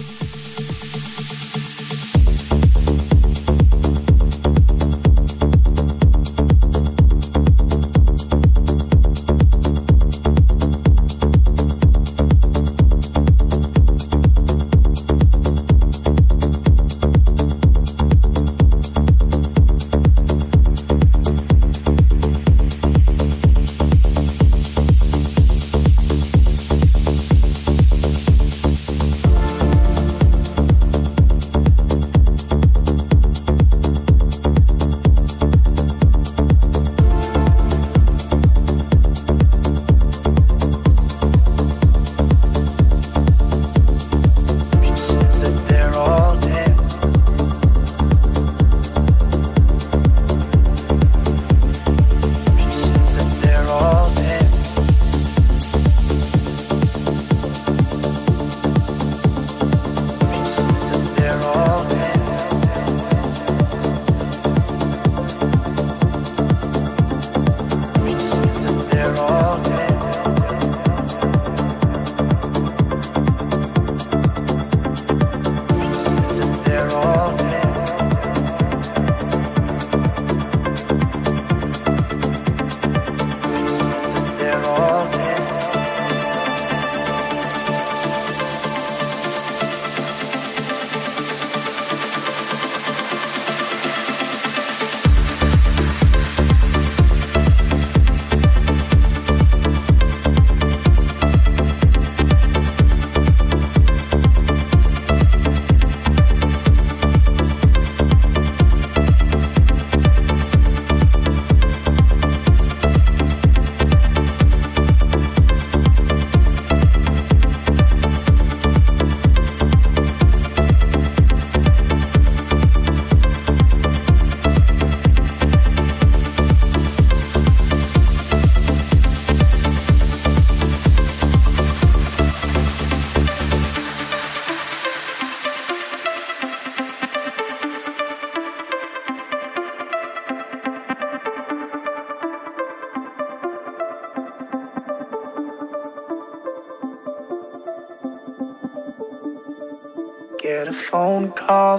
Get a phone call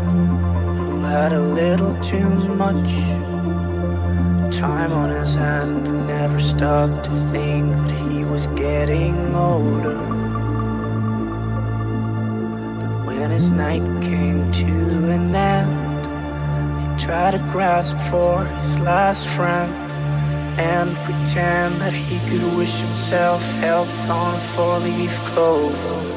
who had a little too much time on his hand and never stopped to think that he was getting older. When his night came to an end, he tried to grasp for his last friend and pretend that he could wish himself health on a 4-leaf clover.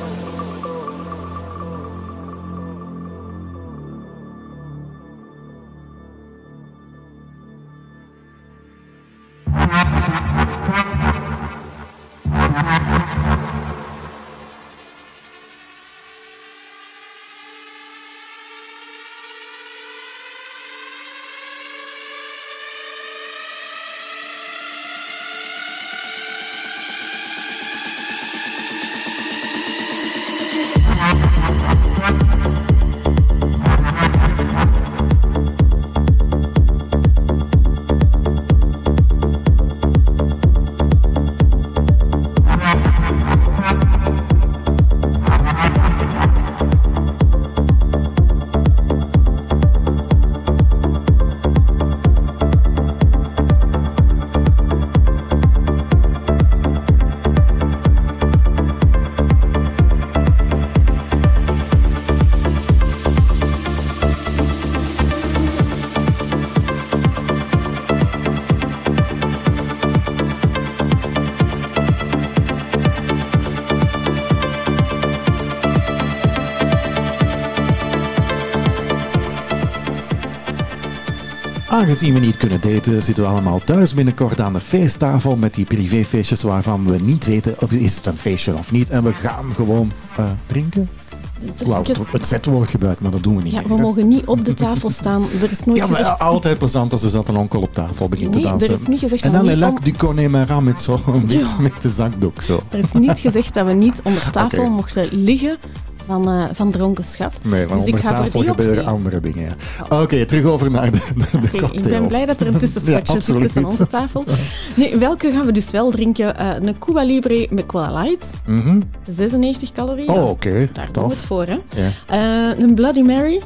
Aangezien we niet kunnen daten, zitten we allemaal thuis binnenkort aan de feesttafel met die privéfeestjes waarvan we niet weten of is het een feestje of niet. En we gaan gewoon drinken. Wow, het zetwoord gebruikt, maar dat doen we niet. Ja, meer, we mogen niet op de tafel staan. Er is nooit gezegd... Ja, altijd plezant als er zat een onkel op tafel begint te dansen. Er is niet gezegd en dan een lak die kon nemen aan met zo, met de zakdoek. Zo. Er is niet gezegd dat we niet onder tafel mochten liggen. Van dronkenschap. Nee, maar dus onder tafel gebeuren andere dingen. Ja. Oh. Oké, terug over naar de cocktails. Ik ben blij dat er een tussenspatje zit tussen onze tafel. Nee, welke gaan we dus wel drinken? Een Cuba Libre met Cola Light. 96 calorieën. Oh, oké. Daar doen we het voor, hè. Yeah. Een Bloody Mary.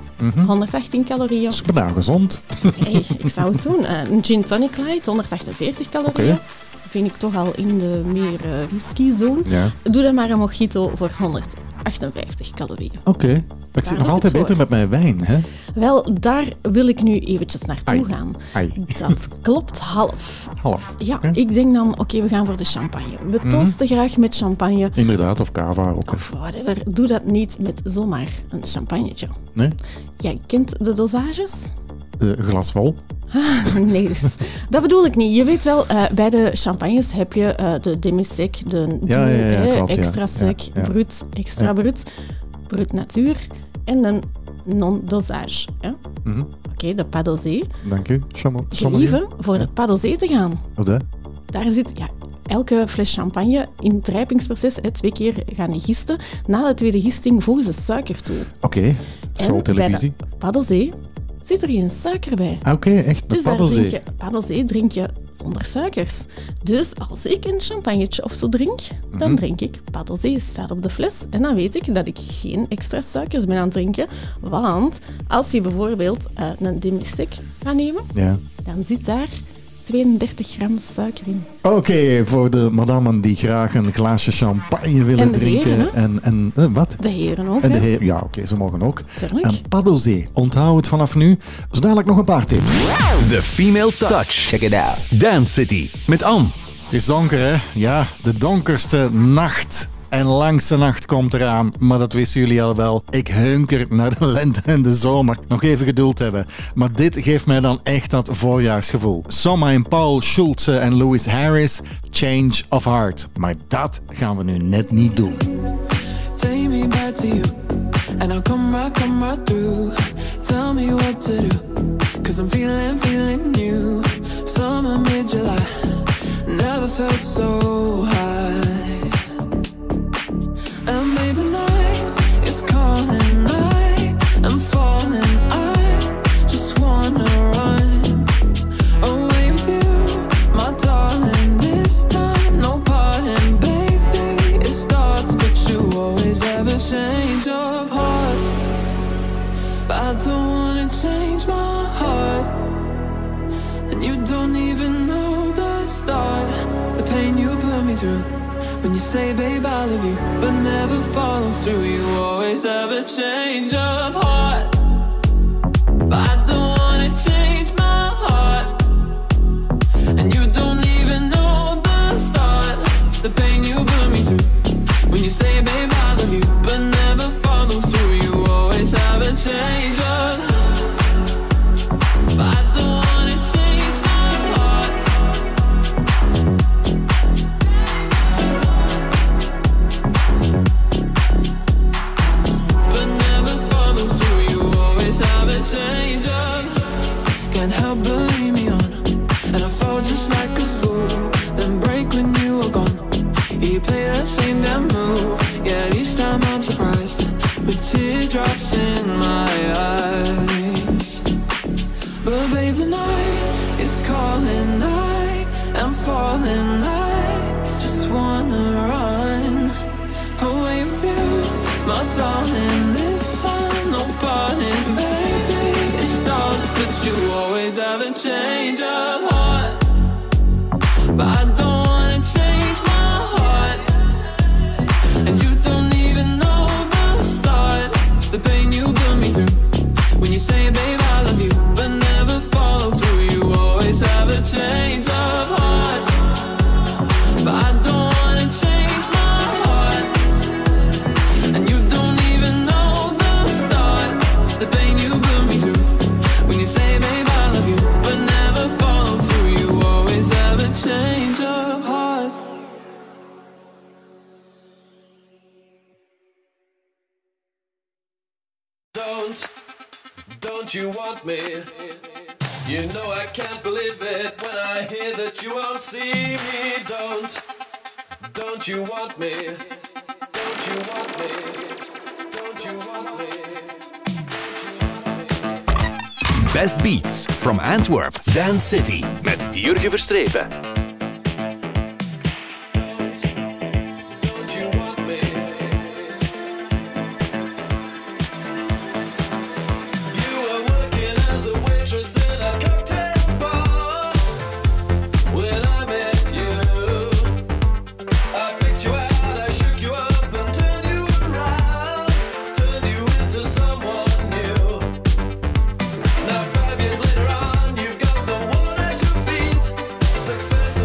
118 calorieën. Dat is bijna gezond. Hey, ik zou het doen. Een Gin Tonic Light. 148 calorieën. Okay. Vind ik toch al in de meer whisky-zone. Ja. Doe dan maar een mojito voor 158 calorieën. Oké. Ik zit nog altijd beter met mijn wijn, hè? Wel, daar wil ik nu eventjes naartoe gaan. Dat klopt half. Half? Ja, okay. Ik denk dan, oké, we gaan voor de champagne. We toosten graag met champagne. Inderdaad, of cava ook. Of whatever. Doe dat niet met zomaar een champagnetje. Nee? Jij kent de dosages? Glas vol. Nee, dus, dat bedoel ik niet. Je weet wel, bij de champagnes heb je de demi-sec, de extra sec, brut, extra brut, brut natuur en een non-dosage. Oké, de pas dosé. Dank u. Gelieven voor de pas dosé te gaan. Wat dat? Daar zit elke fles champagne in het rijpingsproces 2 keer gaan gisten. Na de tweede gisting voegen ze suiker toe. Oké, schooltelevisie. Bij de pas dosé zit er geen suiker bij. Oké, echt. Dus padelzee drink je zonder suikers. Dus als ik een champagnetje of zo drink, dan drink ik padelzee, staat op de fles. En dan weet ik dat ik geen extra suikers ben aan het drinken. Want als je bijvoorbeeld een demi-sec gaat nemen, dan zit daar 32 gram suiker in. Oké, voor de madammen die graag een glaasje champagne willen en drinken. Heren, en wat? De heren ook. En de heren, oké, ze mogen ook. Tuurlijk. En pas dosé. Onthoud het vanaf nu. Zo dadelijk nog een paar tips. The Female Touch. Check it out. Dance City. Met Anne. Het is donker, hè? Ja, de donkerste nacht. En langste nacht komt eraan, maar dat wisten jullie al wel. Ik hunker naar de lente en de zomer. Nog even geduld hebben. Maar dit geeft mij dan echt dat voorjaarsgevoel. Soma en Paul Schulze en Louis Harris, Change of Heart. Maar dat gaan we nu net niet doen. come right through. Tell me what to do, cause I'm feeling new. Summer, mid-July, never felt so high. And baby, night is calling, night, I'm falling. I just wanna run away with you, my darling. This time, no pardon, baby. It starts, but you always have a change of heart. But I don't wanna change my heart. You don't even know the start. The pain you put me through when you say, babe, I love you, but never follow through. You always have a change of heart. But I don't wanna change my heart. And you don't even know the start. The pain you put me through when you say, babe, I love you, but never follow through. You always have a change of heart. Drops in my eyes. But babe, the night is calling, night, I'm falling, I just wanna run away with you, my darling. This time, no parting, baby. It starts, but you always have a change of heart. But I don't wanna change my heart. And you don't even know the pain you put me through when you say, babe, I love you, but never follow through. You always have a change of heart. But I don't wanna change my heart. And you don't even know the start. The pain you put me through when you say, babe, I love you, but never follow through. You always have a change of heart. Don't you want me? You know I can't believe it when I hear that you won't see me. Don't you want me? Don't you want me? Don't you want me? Best beats from Antwerp, Dance City met Jurgen Verstrepen. Success.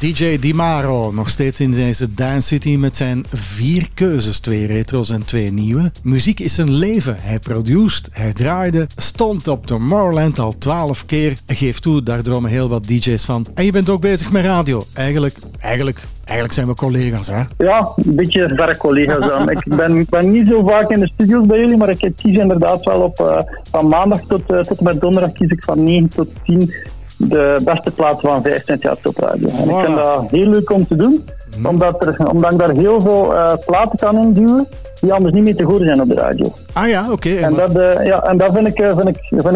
DJ Dimaro, nog steeds in deze Dance City met zijn 4 keuzes, 2 retro's en 2 nieuwe. Muziek is zijn leven. Hij produced, hij draaide, stond op Tomorrowland al 12 keer. Geef toe, daar dromen heel wat DJ's van. En je bent ook bezig met radio. Eigenlijk zijn we collega's, hè? Ja, een beetje verre collega's dan. Ik ben niet zo vaak in de studio's bij jullie, maar ik kies inderdaad wel op van maandag tot en met donderdag kies ik van 9 tot 10 de beste plaats van 15 jaar Top Radio. En ik vind dat heel leuk om te doen, omdat ik daar heel veel platen kan induwen die anders niet meer te horen zijn op de radio. Ah ja, oké. En dat vind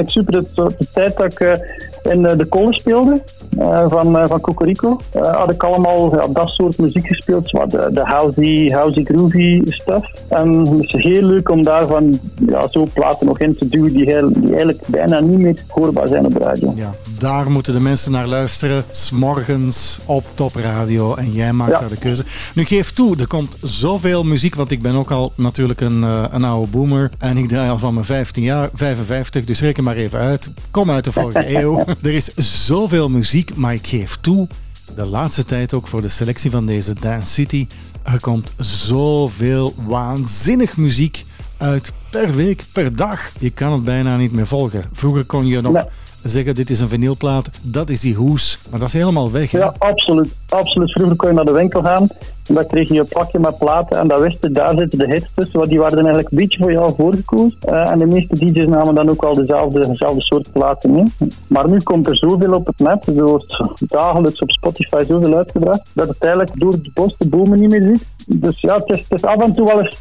ik super. De tijd dat ik in de college speelde, van Cocorico, had ik allemaal dat soort muziek gespeeld, de housey groovy stuff. En het is heel leuk om daarvan zo platen nog in te duwen die eigenlijk bijna niet meer hoorbaar zijn op de radio. Ja, daar moeten de mensen naar luisteren, 's morgens op Top Radio. En jij maakt daar de keuze. Nu geef toe, er komt zoveel muziek, want ik ben ook al natuurlijk een oude boomer. En ik draai al van mijn 15 jaar, 55, dus reken maar even uit. Kom uit de vorige eeuw. Er is zoveel muziek, maar ik geef toe, de laatste tijd ook voor de selectie van deze Dance City, er komt zoveel waanzinnig muziek uit per week, per dag. Je kan het bijna niet meer volgen. Vroeger kon je nog... Nee. Zeggen, dit is een vinylplaat, dat is die hoes. Maar dat is helemaal weg, hè? Ja, absoluut. Absoluut. Vroeger kon je naar de winkel gaan en dan kreeg je een pakje met platen en dan wist je, daar zitten de hits tussen, want die waren eigenlijk een beetje voor jou voorgekozen. En de meeste DJ's namen dan ook al dezelfde soort platen mee. Maar nu komt er zoveel op het net, er wordt dagelijks op Spotify zoveel uitgebracht, dat het eigenlijk door het bos de bomen niet meer ziet. Dus ja, het is af en toe wel eens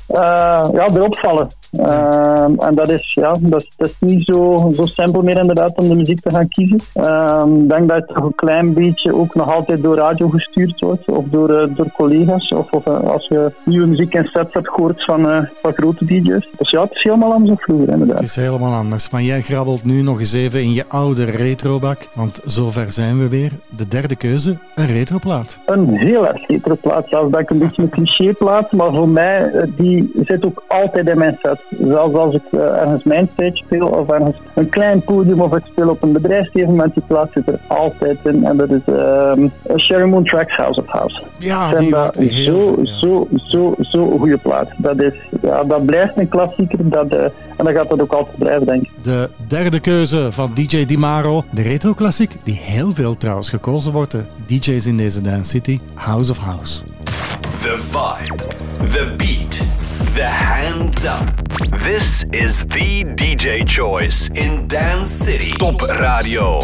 erop vallen. En dat is niet zo simpel meer inderdaad om de muziek te gaan kiezen. Ik denk dat het toch een klein beetje ook nog altijd door radio gestuurd wordt of door collega's of als je nieuwe muziek in sets hebt gehoord van grote DJ's. Dus ja, het is helemaal anders dan vroeger inderdaad. Het is helemaal anders, maar jij grabbelt nu nog eens even in je oude retrobak, want zover zijn we weer. De derde keuze, een retroplaat. Een heel erg retroplaat, zelfs dat ik een beetje een clichéplaat, maar voor mij die zit ook altijd in mijn set. Zelfs als ik ergens mijn stage speel of ergens een klein podium of ik speel op een bedrijfsevenement, die plaat zit er altijd in. En dat is Sherry Moon Tracks House of House. Ja, die dat is zo goede plaat. Dat blijft een klassieker en dat gaat dat ook altijd blijven, denk ik. De derde keuze van DJ Dimaro, de retro-klassiek die heel veel trouwens gekozen wordt door DJ's in deze Dance City, House of House. The vibe, the beat, the hands up. This is the DJ choice in Dance City. Top Radio.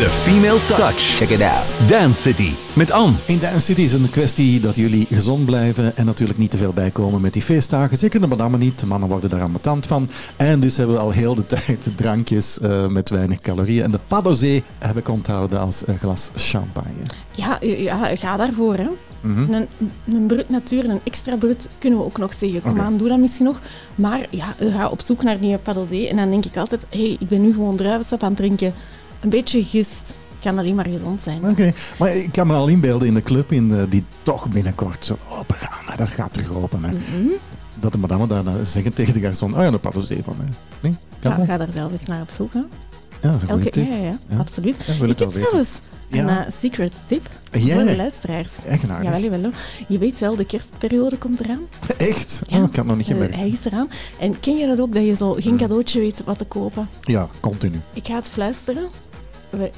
The Female Touch. Check it out. Dance City met Anne. In Dance City is het een kwestie dat jullie gezond blijven en natuurlijk niet te veel bijkomen met die feestdagen. Zeker de madammen niet, de mannen worden daar ambetant van. En dus hebben we al heel de tijd drankjes met weinig calorieën. En de padosé heb ik onthouden als een glas champagne. Ja, ga daarvoor, hè. Mm-hmm. Een brut natuur en een extra brut kunnen we ook nog zeggen. Kom aan, doe dat misschien nog. Maar ja, ga op zoek naar die paddelzee. En dan denk ik altijd, hey, ik ben nu gewoon druivensap aan het drinken. Een beetje gist. Kan alleen maar gezond zijn. Oké. Maar ik kan me al inbeelden in de club die toch binnenkort zo open gaan. Dat gaat terug open. Hè. Mm-hmm. Dat de madame daar zeggen tegen de garçon, oh ja, een paddelzee van mij. Nee? Ga daar zelf eens naar op zoek. Hè? Ja, dat is een goede tip. Ja, absoluut. Ja, ik heb trouwens een secret tip voor de luisteraars. Eigenaardig. Jawel. Je weet wel, de kerstperiode komt eraan. Echt? Ja. Oh, ik had nog niet gemerkt. Hij is eraan. En ken je dat ook, dat je zo geen cadeautje weet wat te kopen? Ja, continu. Ik ga het fluisteren.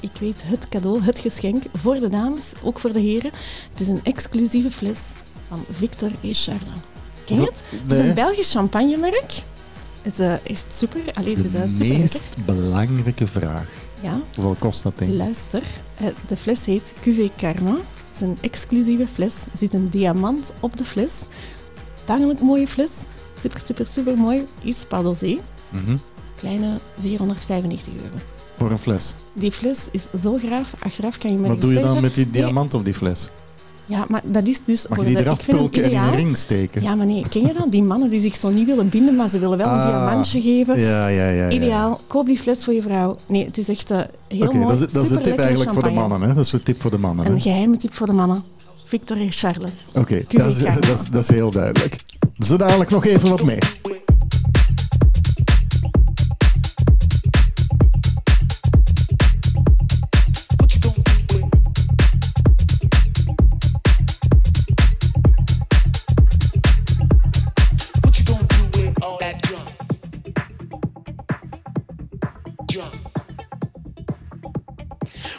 Ik weet het cadeau, het geschenk, voor de dames, ook voor de heren. Het is een exclusieve fles van Victor & Charles. Ken je het? Het is een Belgisch champagnemerk. Het is echt super. Allee, het is super meest belangrijke vraag. Ja. Hoeveel kost dat, denk ik? Luister, de fles heet Cuvée Karma. Het is een exclusieve fles. Er zit een diamant op de fles. Bangelijk mooie fles. Super, super, super mooi. Is paddelzee. Mm-hmm. Kleine €495. Voor een fles? Die fles is zo graaf. Achteraf kan je met. Wat doe je dan met die diamant op die fles? Ja, maar dat is dus... Mag je die eraf pulken en in een ring steken? Ja, maar nee. Ken je dat? Die mannen die zich zo niet willen binden, maar ze willen wel een diamantje geven. Ja. Ideaal. Koop die fles voor je vrouw. Nee, het is echt heel mooi. Dat is de tip eigenlijk champagne voor de mannen. Hè? Dat is de tip voor de mannen. Een geheime tip voor de mannen. Victor & Charles. Oké, dat is heel duidelijk. Zo dadelijk nog even wat mee.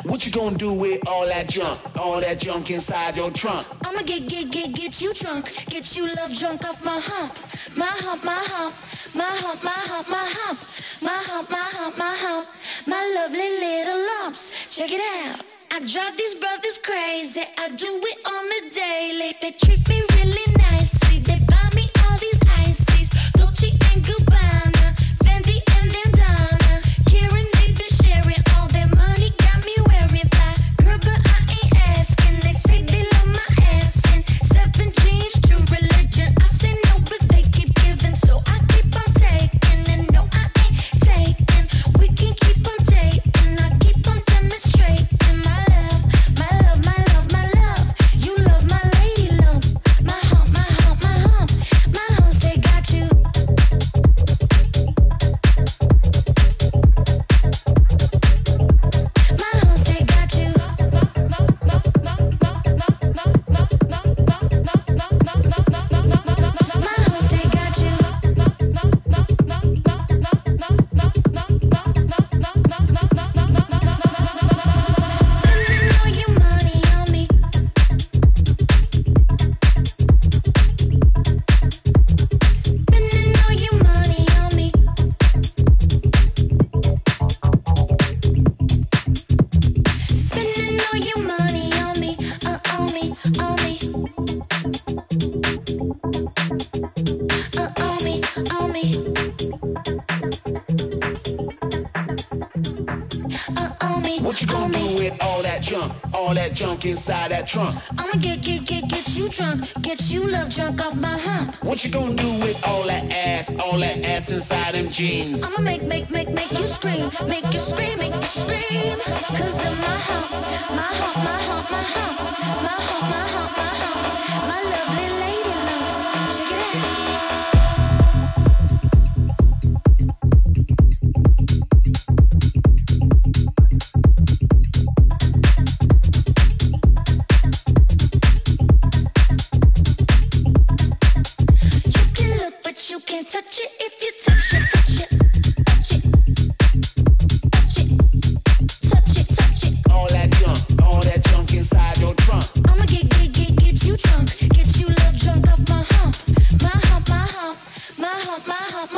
What you gonna do with all that junk inside your trunk? I'ma get you drunk, get you love drunk off my hump, my hump, my hump, my hump, my hump, my hump, my hump, my hump, my hump, my lovely little lumps. Check it out. I drive these brothers crazy, I do it on the daily. They treat me really nicely, they buy me all these ices, Dolce and Gabbana, Fendi and Bandana, Karen made the sharing, all their money got me. Inside that trunk, I'ma get you drunk, get you love drunk off my hump. What you gonna do with all that ass inside them jeans? I'ma make you scream, make you scream, make you scream. 'Cause of my hump, my hump, my hump, my hump, my hump, my hump, my hump, my lovely lady loves. Check it out. My hump, my hump,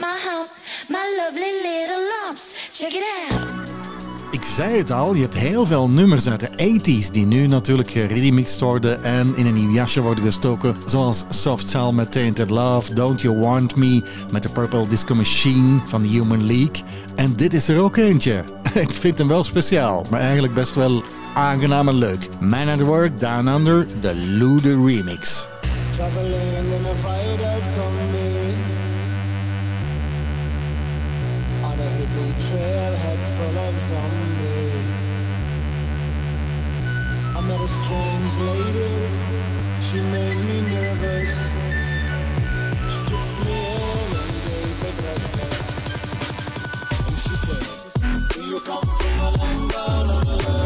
my hump, my lovely little lumps. Check it out. ik zei het al, je hebt heel veel nummers uit de 80s die nu natuurlijk geremixed worden en in een nieuw jasje worden gestoken. Zoals Softal met Tainted Love, Don't You Want Me met de Purple Disco Machine van de Human League. En dit is er ook eentje. Ik vind hem wel speciaal, maar eigenlijk best wel aangenaam en leuk. Man at Work, Down Under, de Lude Remix. Trailhead full of zombies. I met a strange lady. She made me nervous. She took me in and gave me breakfast. And she said, do you come from a land down under?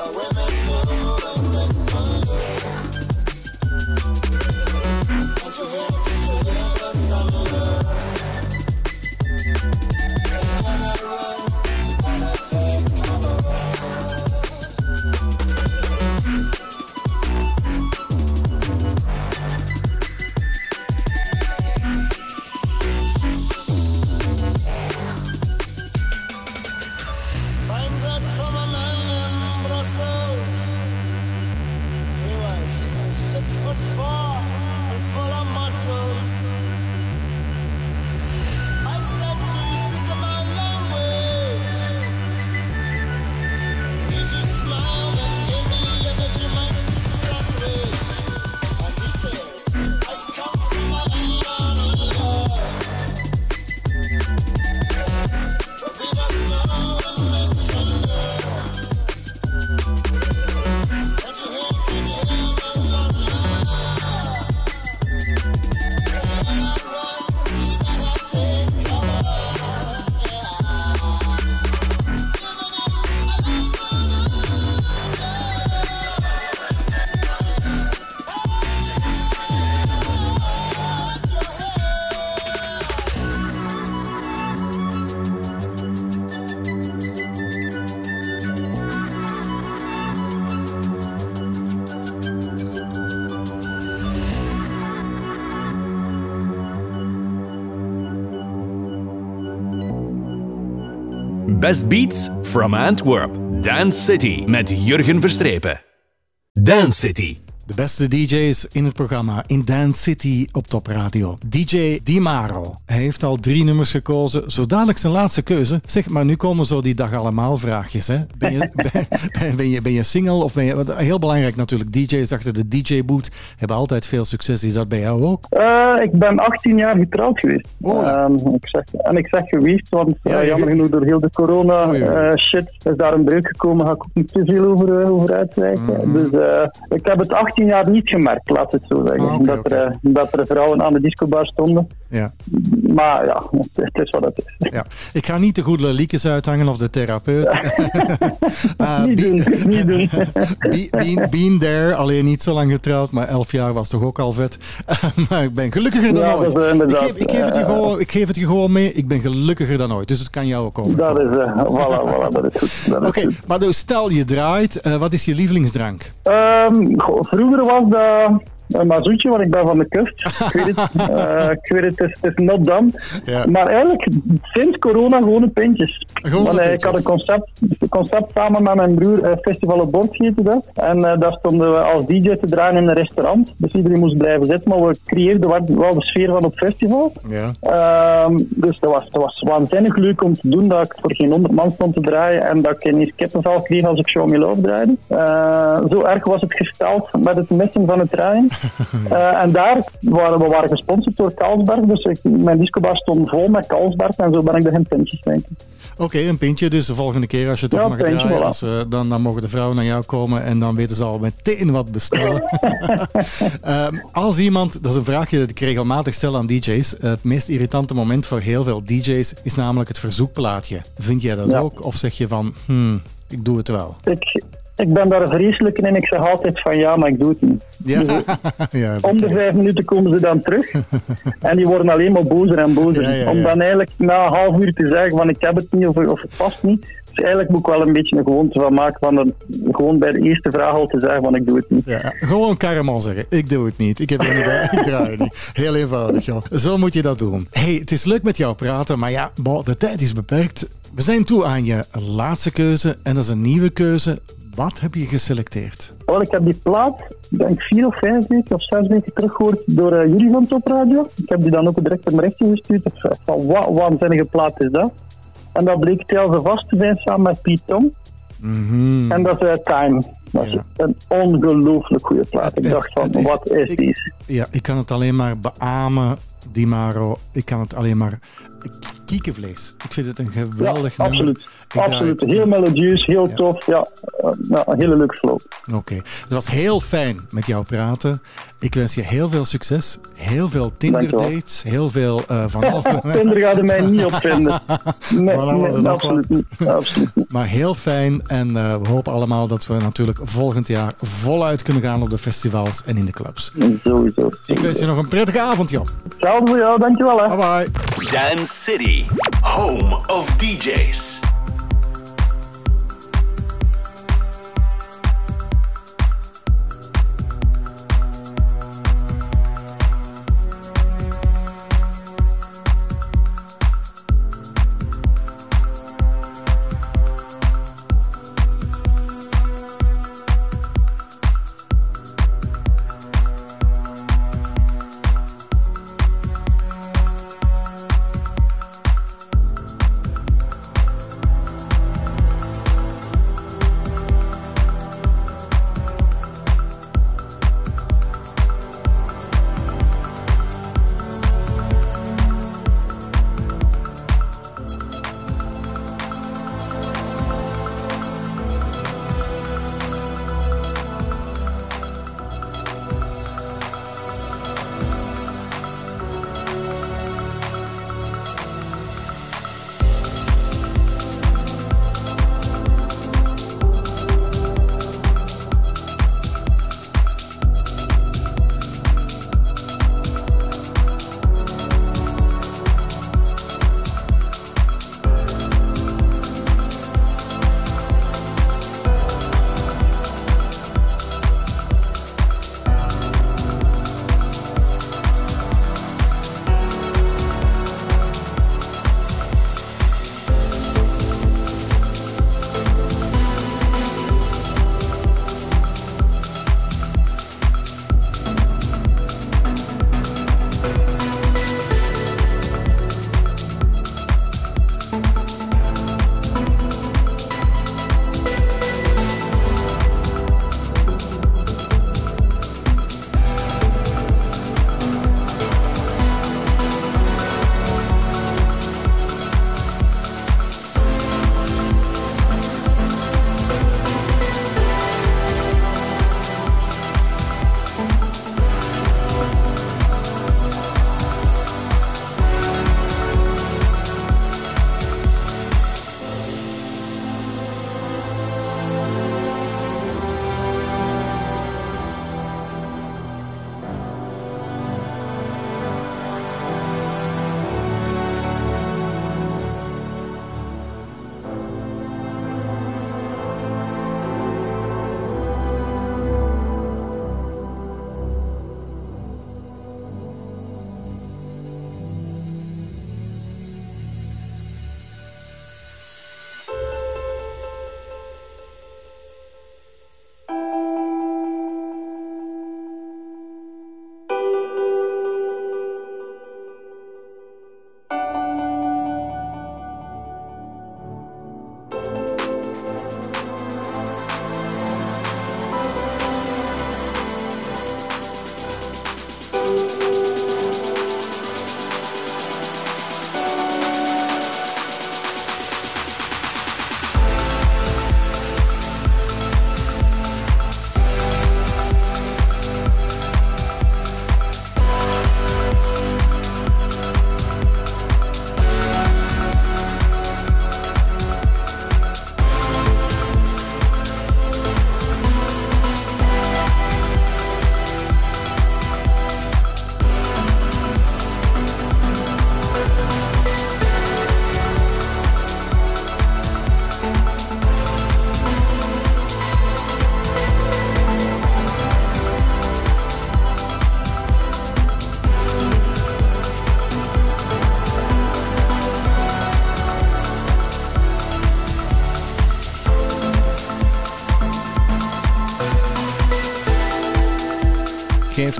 A women love and men wonder. Don't you hear the land under? Best Beats from Antwerp, Dance City, met Jurgen Verstrepen. Dance City. De beste DJ's in het programma in Dance City op Top Radio. DJ Dimaro. Hij heeft al 3 nummers gekozen. Zo dadelijk zijn laatste keuze. Zeg, maar nu komen zo die dag allemaal vraagjes. Hè? Ben je single? Of ben je, want heel belangrijk natuurlijk. DJ's achter de DJ-boot hebben altijd veel succes. Is dat bij jou ook? Ik ben 18 jaar getrouwd geweest. Oh. Ik zeg geweest, want ja, jammer genoeg door heel de corona-shit is daar een breuk gekomen. Ga ik ook niet te veel over uitwijken. Mm-hmm. Dus ik heb het 18 jaar niet gemerkt, laat het zo zeggen. Dat er vrouwen aan de discobar stonden. Ja. Maar ja, het is wat het is. Ja. Ik ga niet de goede leliekes uithangen of de therapeut. Ja. niet doen. Been there, alleen niet zo lang getrouwd, maar 11 jaar was toch ook al vet. Maar ik ben gelukkiger dan ooit. Ik geef het je gewoon mee, ik ben gelukkiger dan ooit. Dus het kan jou ook overkomen. Voilà, dat is goed. Oké, maar dus stel je draait, wat is je lievelingsdrank? Vroeger was dat een mazoetje, want ik ben van de kust. Ik weet het, het is not done. Ja. Maar eigenlijk, sinds corona gewoon een pintjes. Ik had een concept samen met mijn broer, Festival op Bord heette dat. En daar stonden we als DJ te draaien in een restaurant. Dus iedereen moest blijven zitten, maar we creëerden wel de sfeer van het festival. Ja. Dus dat was waanzinnig leuk om te doen, dat ik voor geen 100 man stond te draaien en dat ik ineens kippenvel kreeg als ik Show Me Love draaide. Zo erg was het gesteld met het missen van het draaien. En daar waren we gesponsord door Carlsberg, dus mijn discobar stond vol met Carlsberg en zo ben ik er geen pintjes drinken. Oké, een pintje, dus de volgende keer als je toch mag pintje, draaien, voilà. dan mogen de vrouwen naar jou komen en dan weten ze al meteen wat bestellen. Als iemand, dat is een vraagje dat ik regelmatig stel aan DJ's, het meest irritante moment voor heel veel DJ's is namelijk het verzoekplaatje. Vind jij dat ook? Of zeg je van, ik doe het wel? Ik ben daar vreselijk in en ik zeg altijd van ja, maar ik doe het niet. Ja. Dus, om de 5 minuten komen ze dan terug en die worden alleen maar bozer en bozer. Ja. Om dan eigenlijk na een half uur te zeggen van ik heb het niet of het past niet. Dus eigenlijk moet ik wel een beetje een gewoonte van maken van gewoon bij de eerste vraag al te zeggen van ik doe het niet. Ja, gewoon karma zeggen, ik doe het niet, ik heb er niet bij, ik draai het niet. Heel eenvoudig, joh. Zo moet je dat doen. Hey, het is leuk met jou praten, maar ja, de tijd is beperkt. We zijn toe aan je laatste keuze en dat is een nieuwe keuze. Wat heb je geselecteerd? Oh, ik heb die plaat, denk ik, 4 of 5 weken of 6 weken teruggehoord door jullie van Top Radio. Ik heb die dan ook direct naar mijn rechtje gestuurd. Van wat waanzinnige plaat is dat? En dat bleek Telze Vast te zijn samen met Piet Tom. Mm-hmm. En dat is Time. Dat is een ongelooflijk goede plaat. Ik dacht van, wat is die? Ja, ik kan het alleen maar beamen, Dimaro. Ik kan het alleen maar... Kiekenvlees. Ik vind het een geweldig nummer. Absoluut. Heel melodieus, heel tof. Ja, een hele leuke flow. Oké. Het was heel fijn met jou praten. Ik wens je heel veel succes. Heel veel Tinder-dates. Heel veel van alles. Tinder gaat er mij niet op vinden. Nee, absoluut niet. Maar heel fijn. En we hopen allemaal dat we natuurlijk volgend jaar voluit kunnen gaan op de festivals en in de clubs. Sowieso. Ik wens je nog een prettige avond, Job. Hetzelfde voor jou. Dankjewel. Hè. Bye bye. Dance City, home of DJs.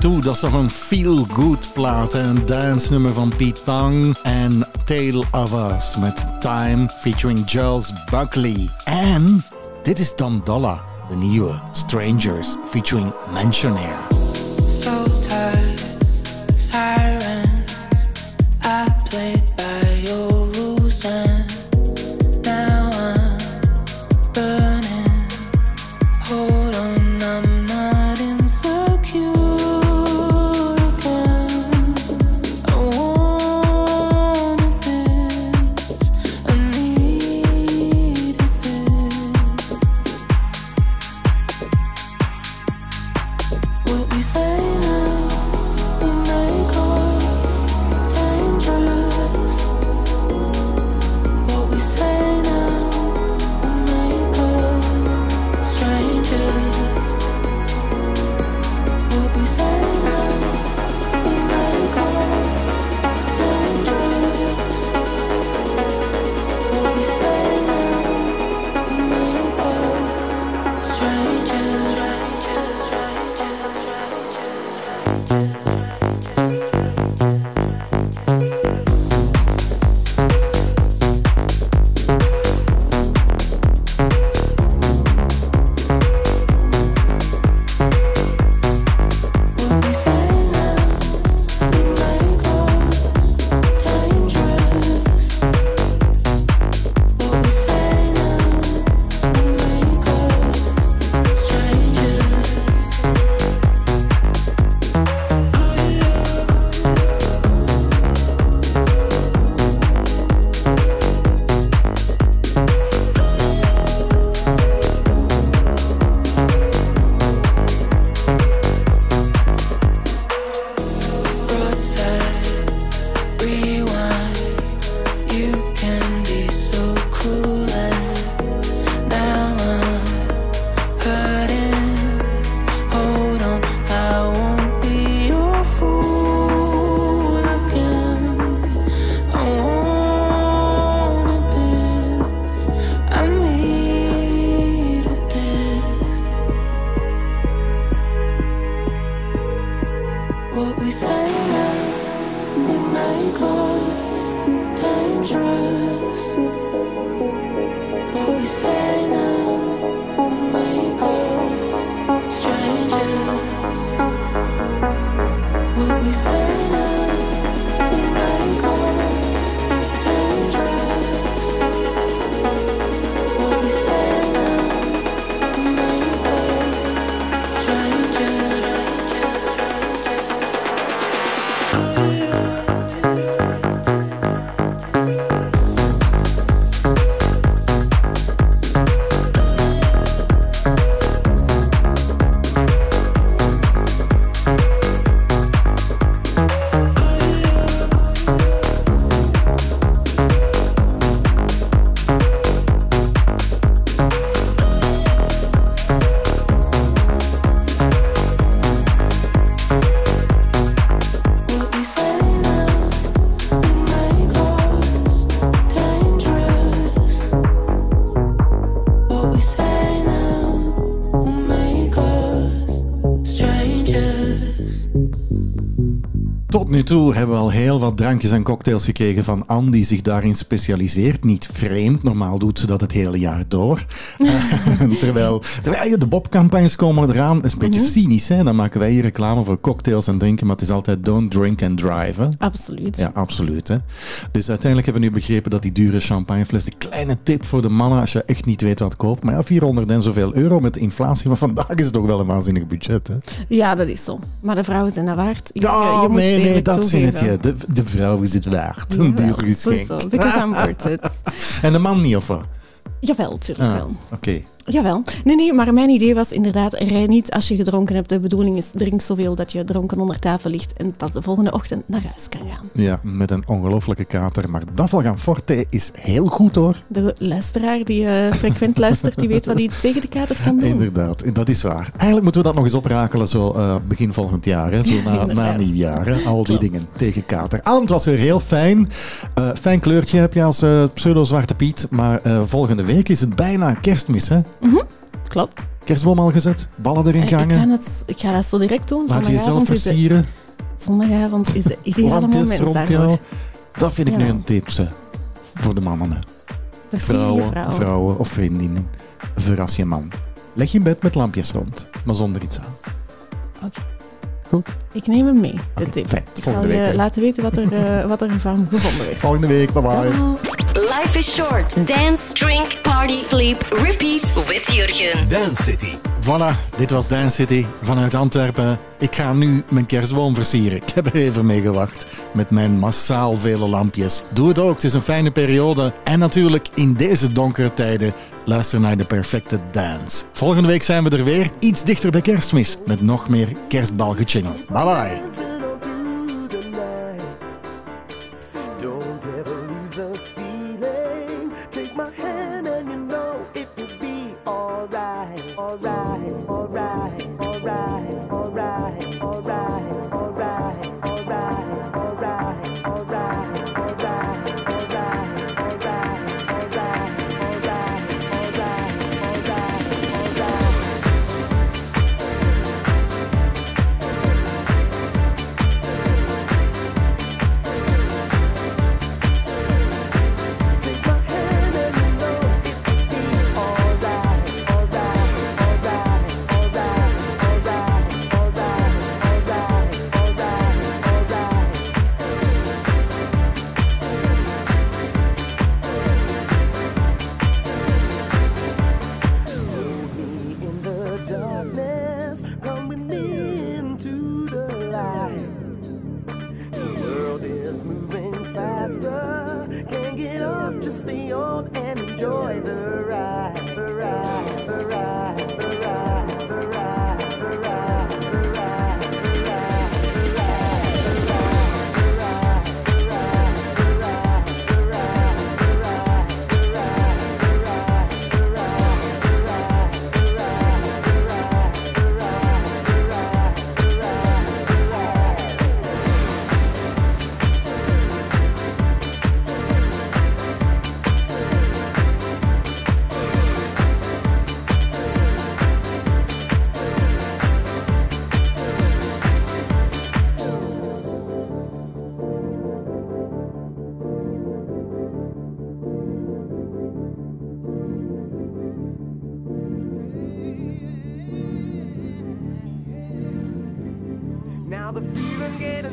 Too. Dat is toch een feel-good plaat. Een dance nummer van Pete Tong. En Tale of Us met Time featuring Giles Buckley. En dit is Dandala, de nieuwe Strangers featuring Mansionaire. Toe hebben we al heel wat drankjes en cocktails gekregen van Anne, die zich daarin specialiseert. Niet vreemd, normaal doet ze dat het hele jaar door. Terwijl de Bob-campagnes komen eraan. Dat is een beetje cynisch, hè? Dan maken wij hier reclame voor cocktails en drinken, maar het is altijd don't drink and drive. Hè? Absoluut. Ja, absoluut. Hè? Dus uiteindelijk hebben we nu begrepen dat die dure champagnefles, de kleine tip voor de mannen als je echt niet weet wat koopt, maar ja, 400 en zoveel euro met de inflatie van vandaag is het toch wel een waanzinnig budget. Hè? Ja, dat is zo. Maar de vrouwen zijn dat waard. Nee, dat zinnetje. De vrouw is het waard. Een duur geschenk. Goed zo, because I'm worth it. En de man niet, of wat? Jawel, tuurlijk wel. Oké. Okay. Jawel. Nee, maar mijn idee was inderdaad, rij niet als je gedronken hebt. De bedoeling is, drink zoveel dat je dronken onder tafel ligt en pas de volgende ochtend naar huis kan gaan. Ja, met een ongelofelijke kater. Maar Daffelgan Forte is heel goed, hoor. De luisteraar die frequent luistert, die weet wat hij tegen de kater kan doen. Inderdaad, dat is waar. Eigenlijk moeten we dat nog eens oprakelen, zo begin volgend jaar. Hè? Zo na nieuwjaar. Hè? Al die dingen tegen kater. Ah, het was weer heel fijn. Fijn kleurtje heb je als pseudo-zwarte Piet. Maar volgende week is het bijna kerstmis, hè? Mm-hmm. Klopt. kerstboom al gezet? Ballen erin gehangen? Ik ga dat zo direct doen. Mag je jezelf versieren? Zondagavond is ideaal moment. Dat vind ik nu een tip voor de mannen. Vrouwen of vriendinnen. Verras je man. Leg je in bed met lampjes rond, maar zonder iets aan. Okay. Goed. Ik neem hem mee, de tip. Fijn, ik zal je laten weten wat er in Vlaanderen gevonden werd. Volgende week, bye-bye. Life is short. Dance, drink, party, sleep, repeat with Jurgen. Dance City. Voilà, dit was Dance City vanuit Antwerpen. Ik ga nu mijn kerstboom versieren. Ik heb er even mee gewacht met mijn massaal vele lampjes. Doe het ook, het is een fijne periode. En natuurlijk in deze donkere tijden luister naar de perfecte dance. Volgende week zijn we er weer, iets dichter bij kerstmis, met nog meer kerstbalgejingle. Bye bye!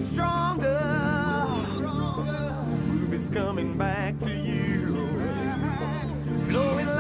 Stronger. Groove is coming back to you. Flowing like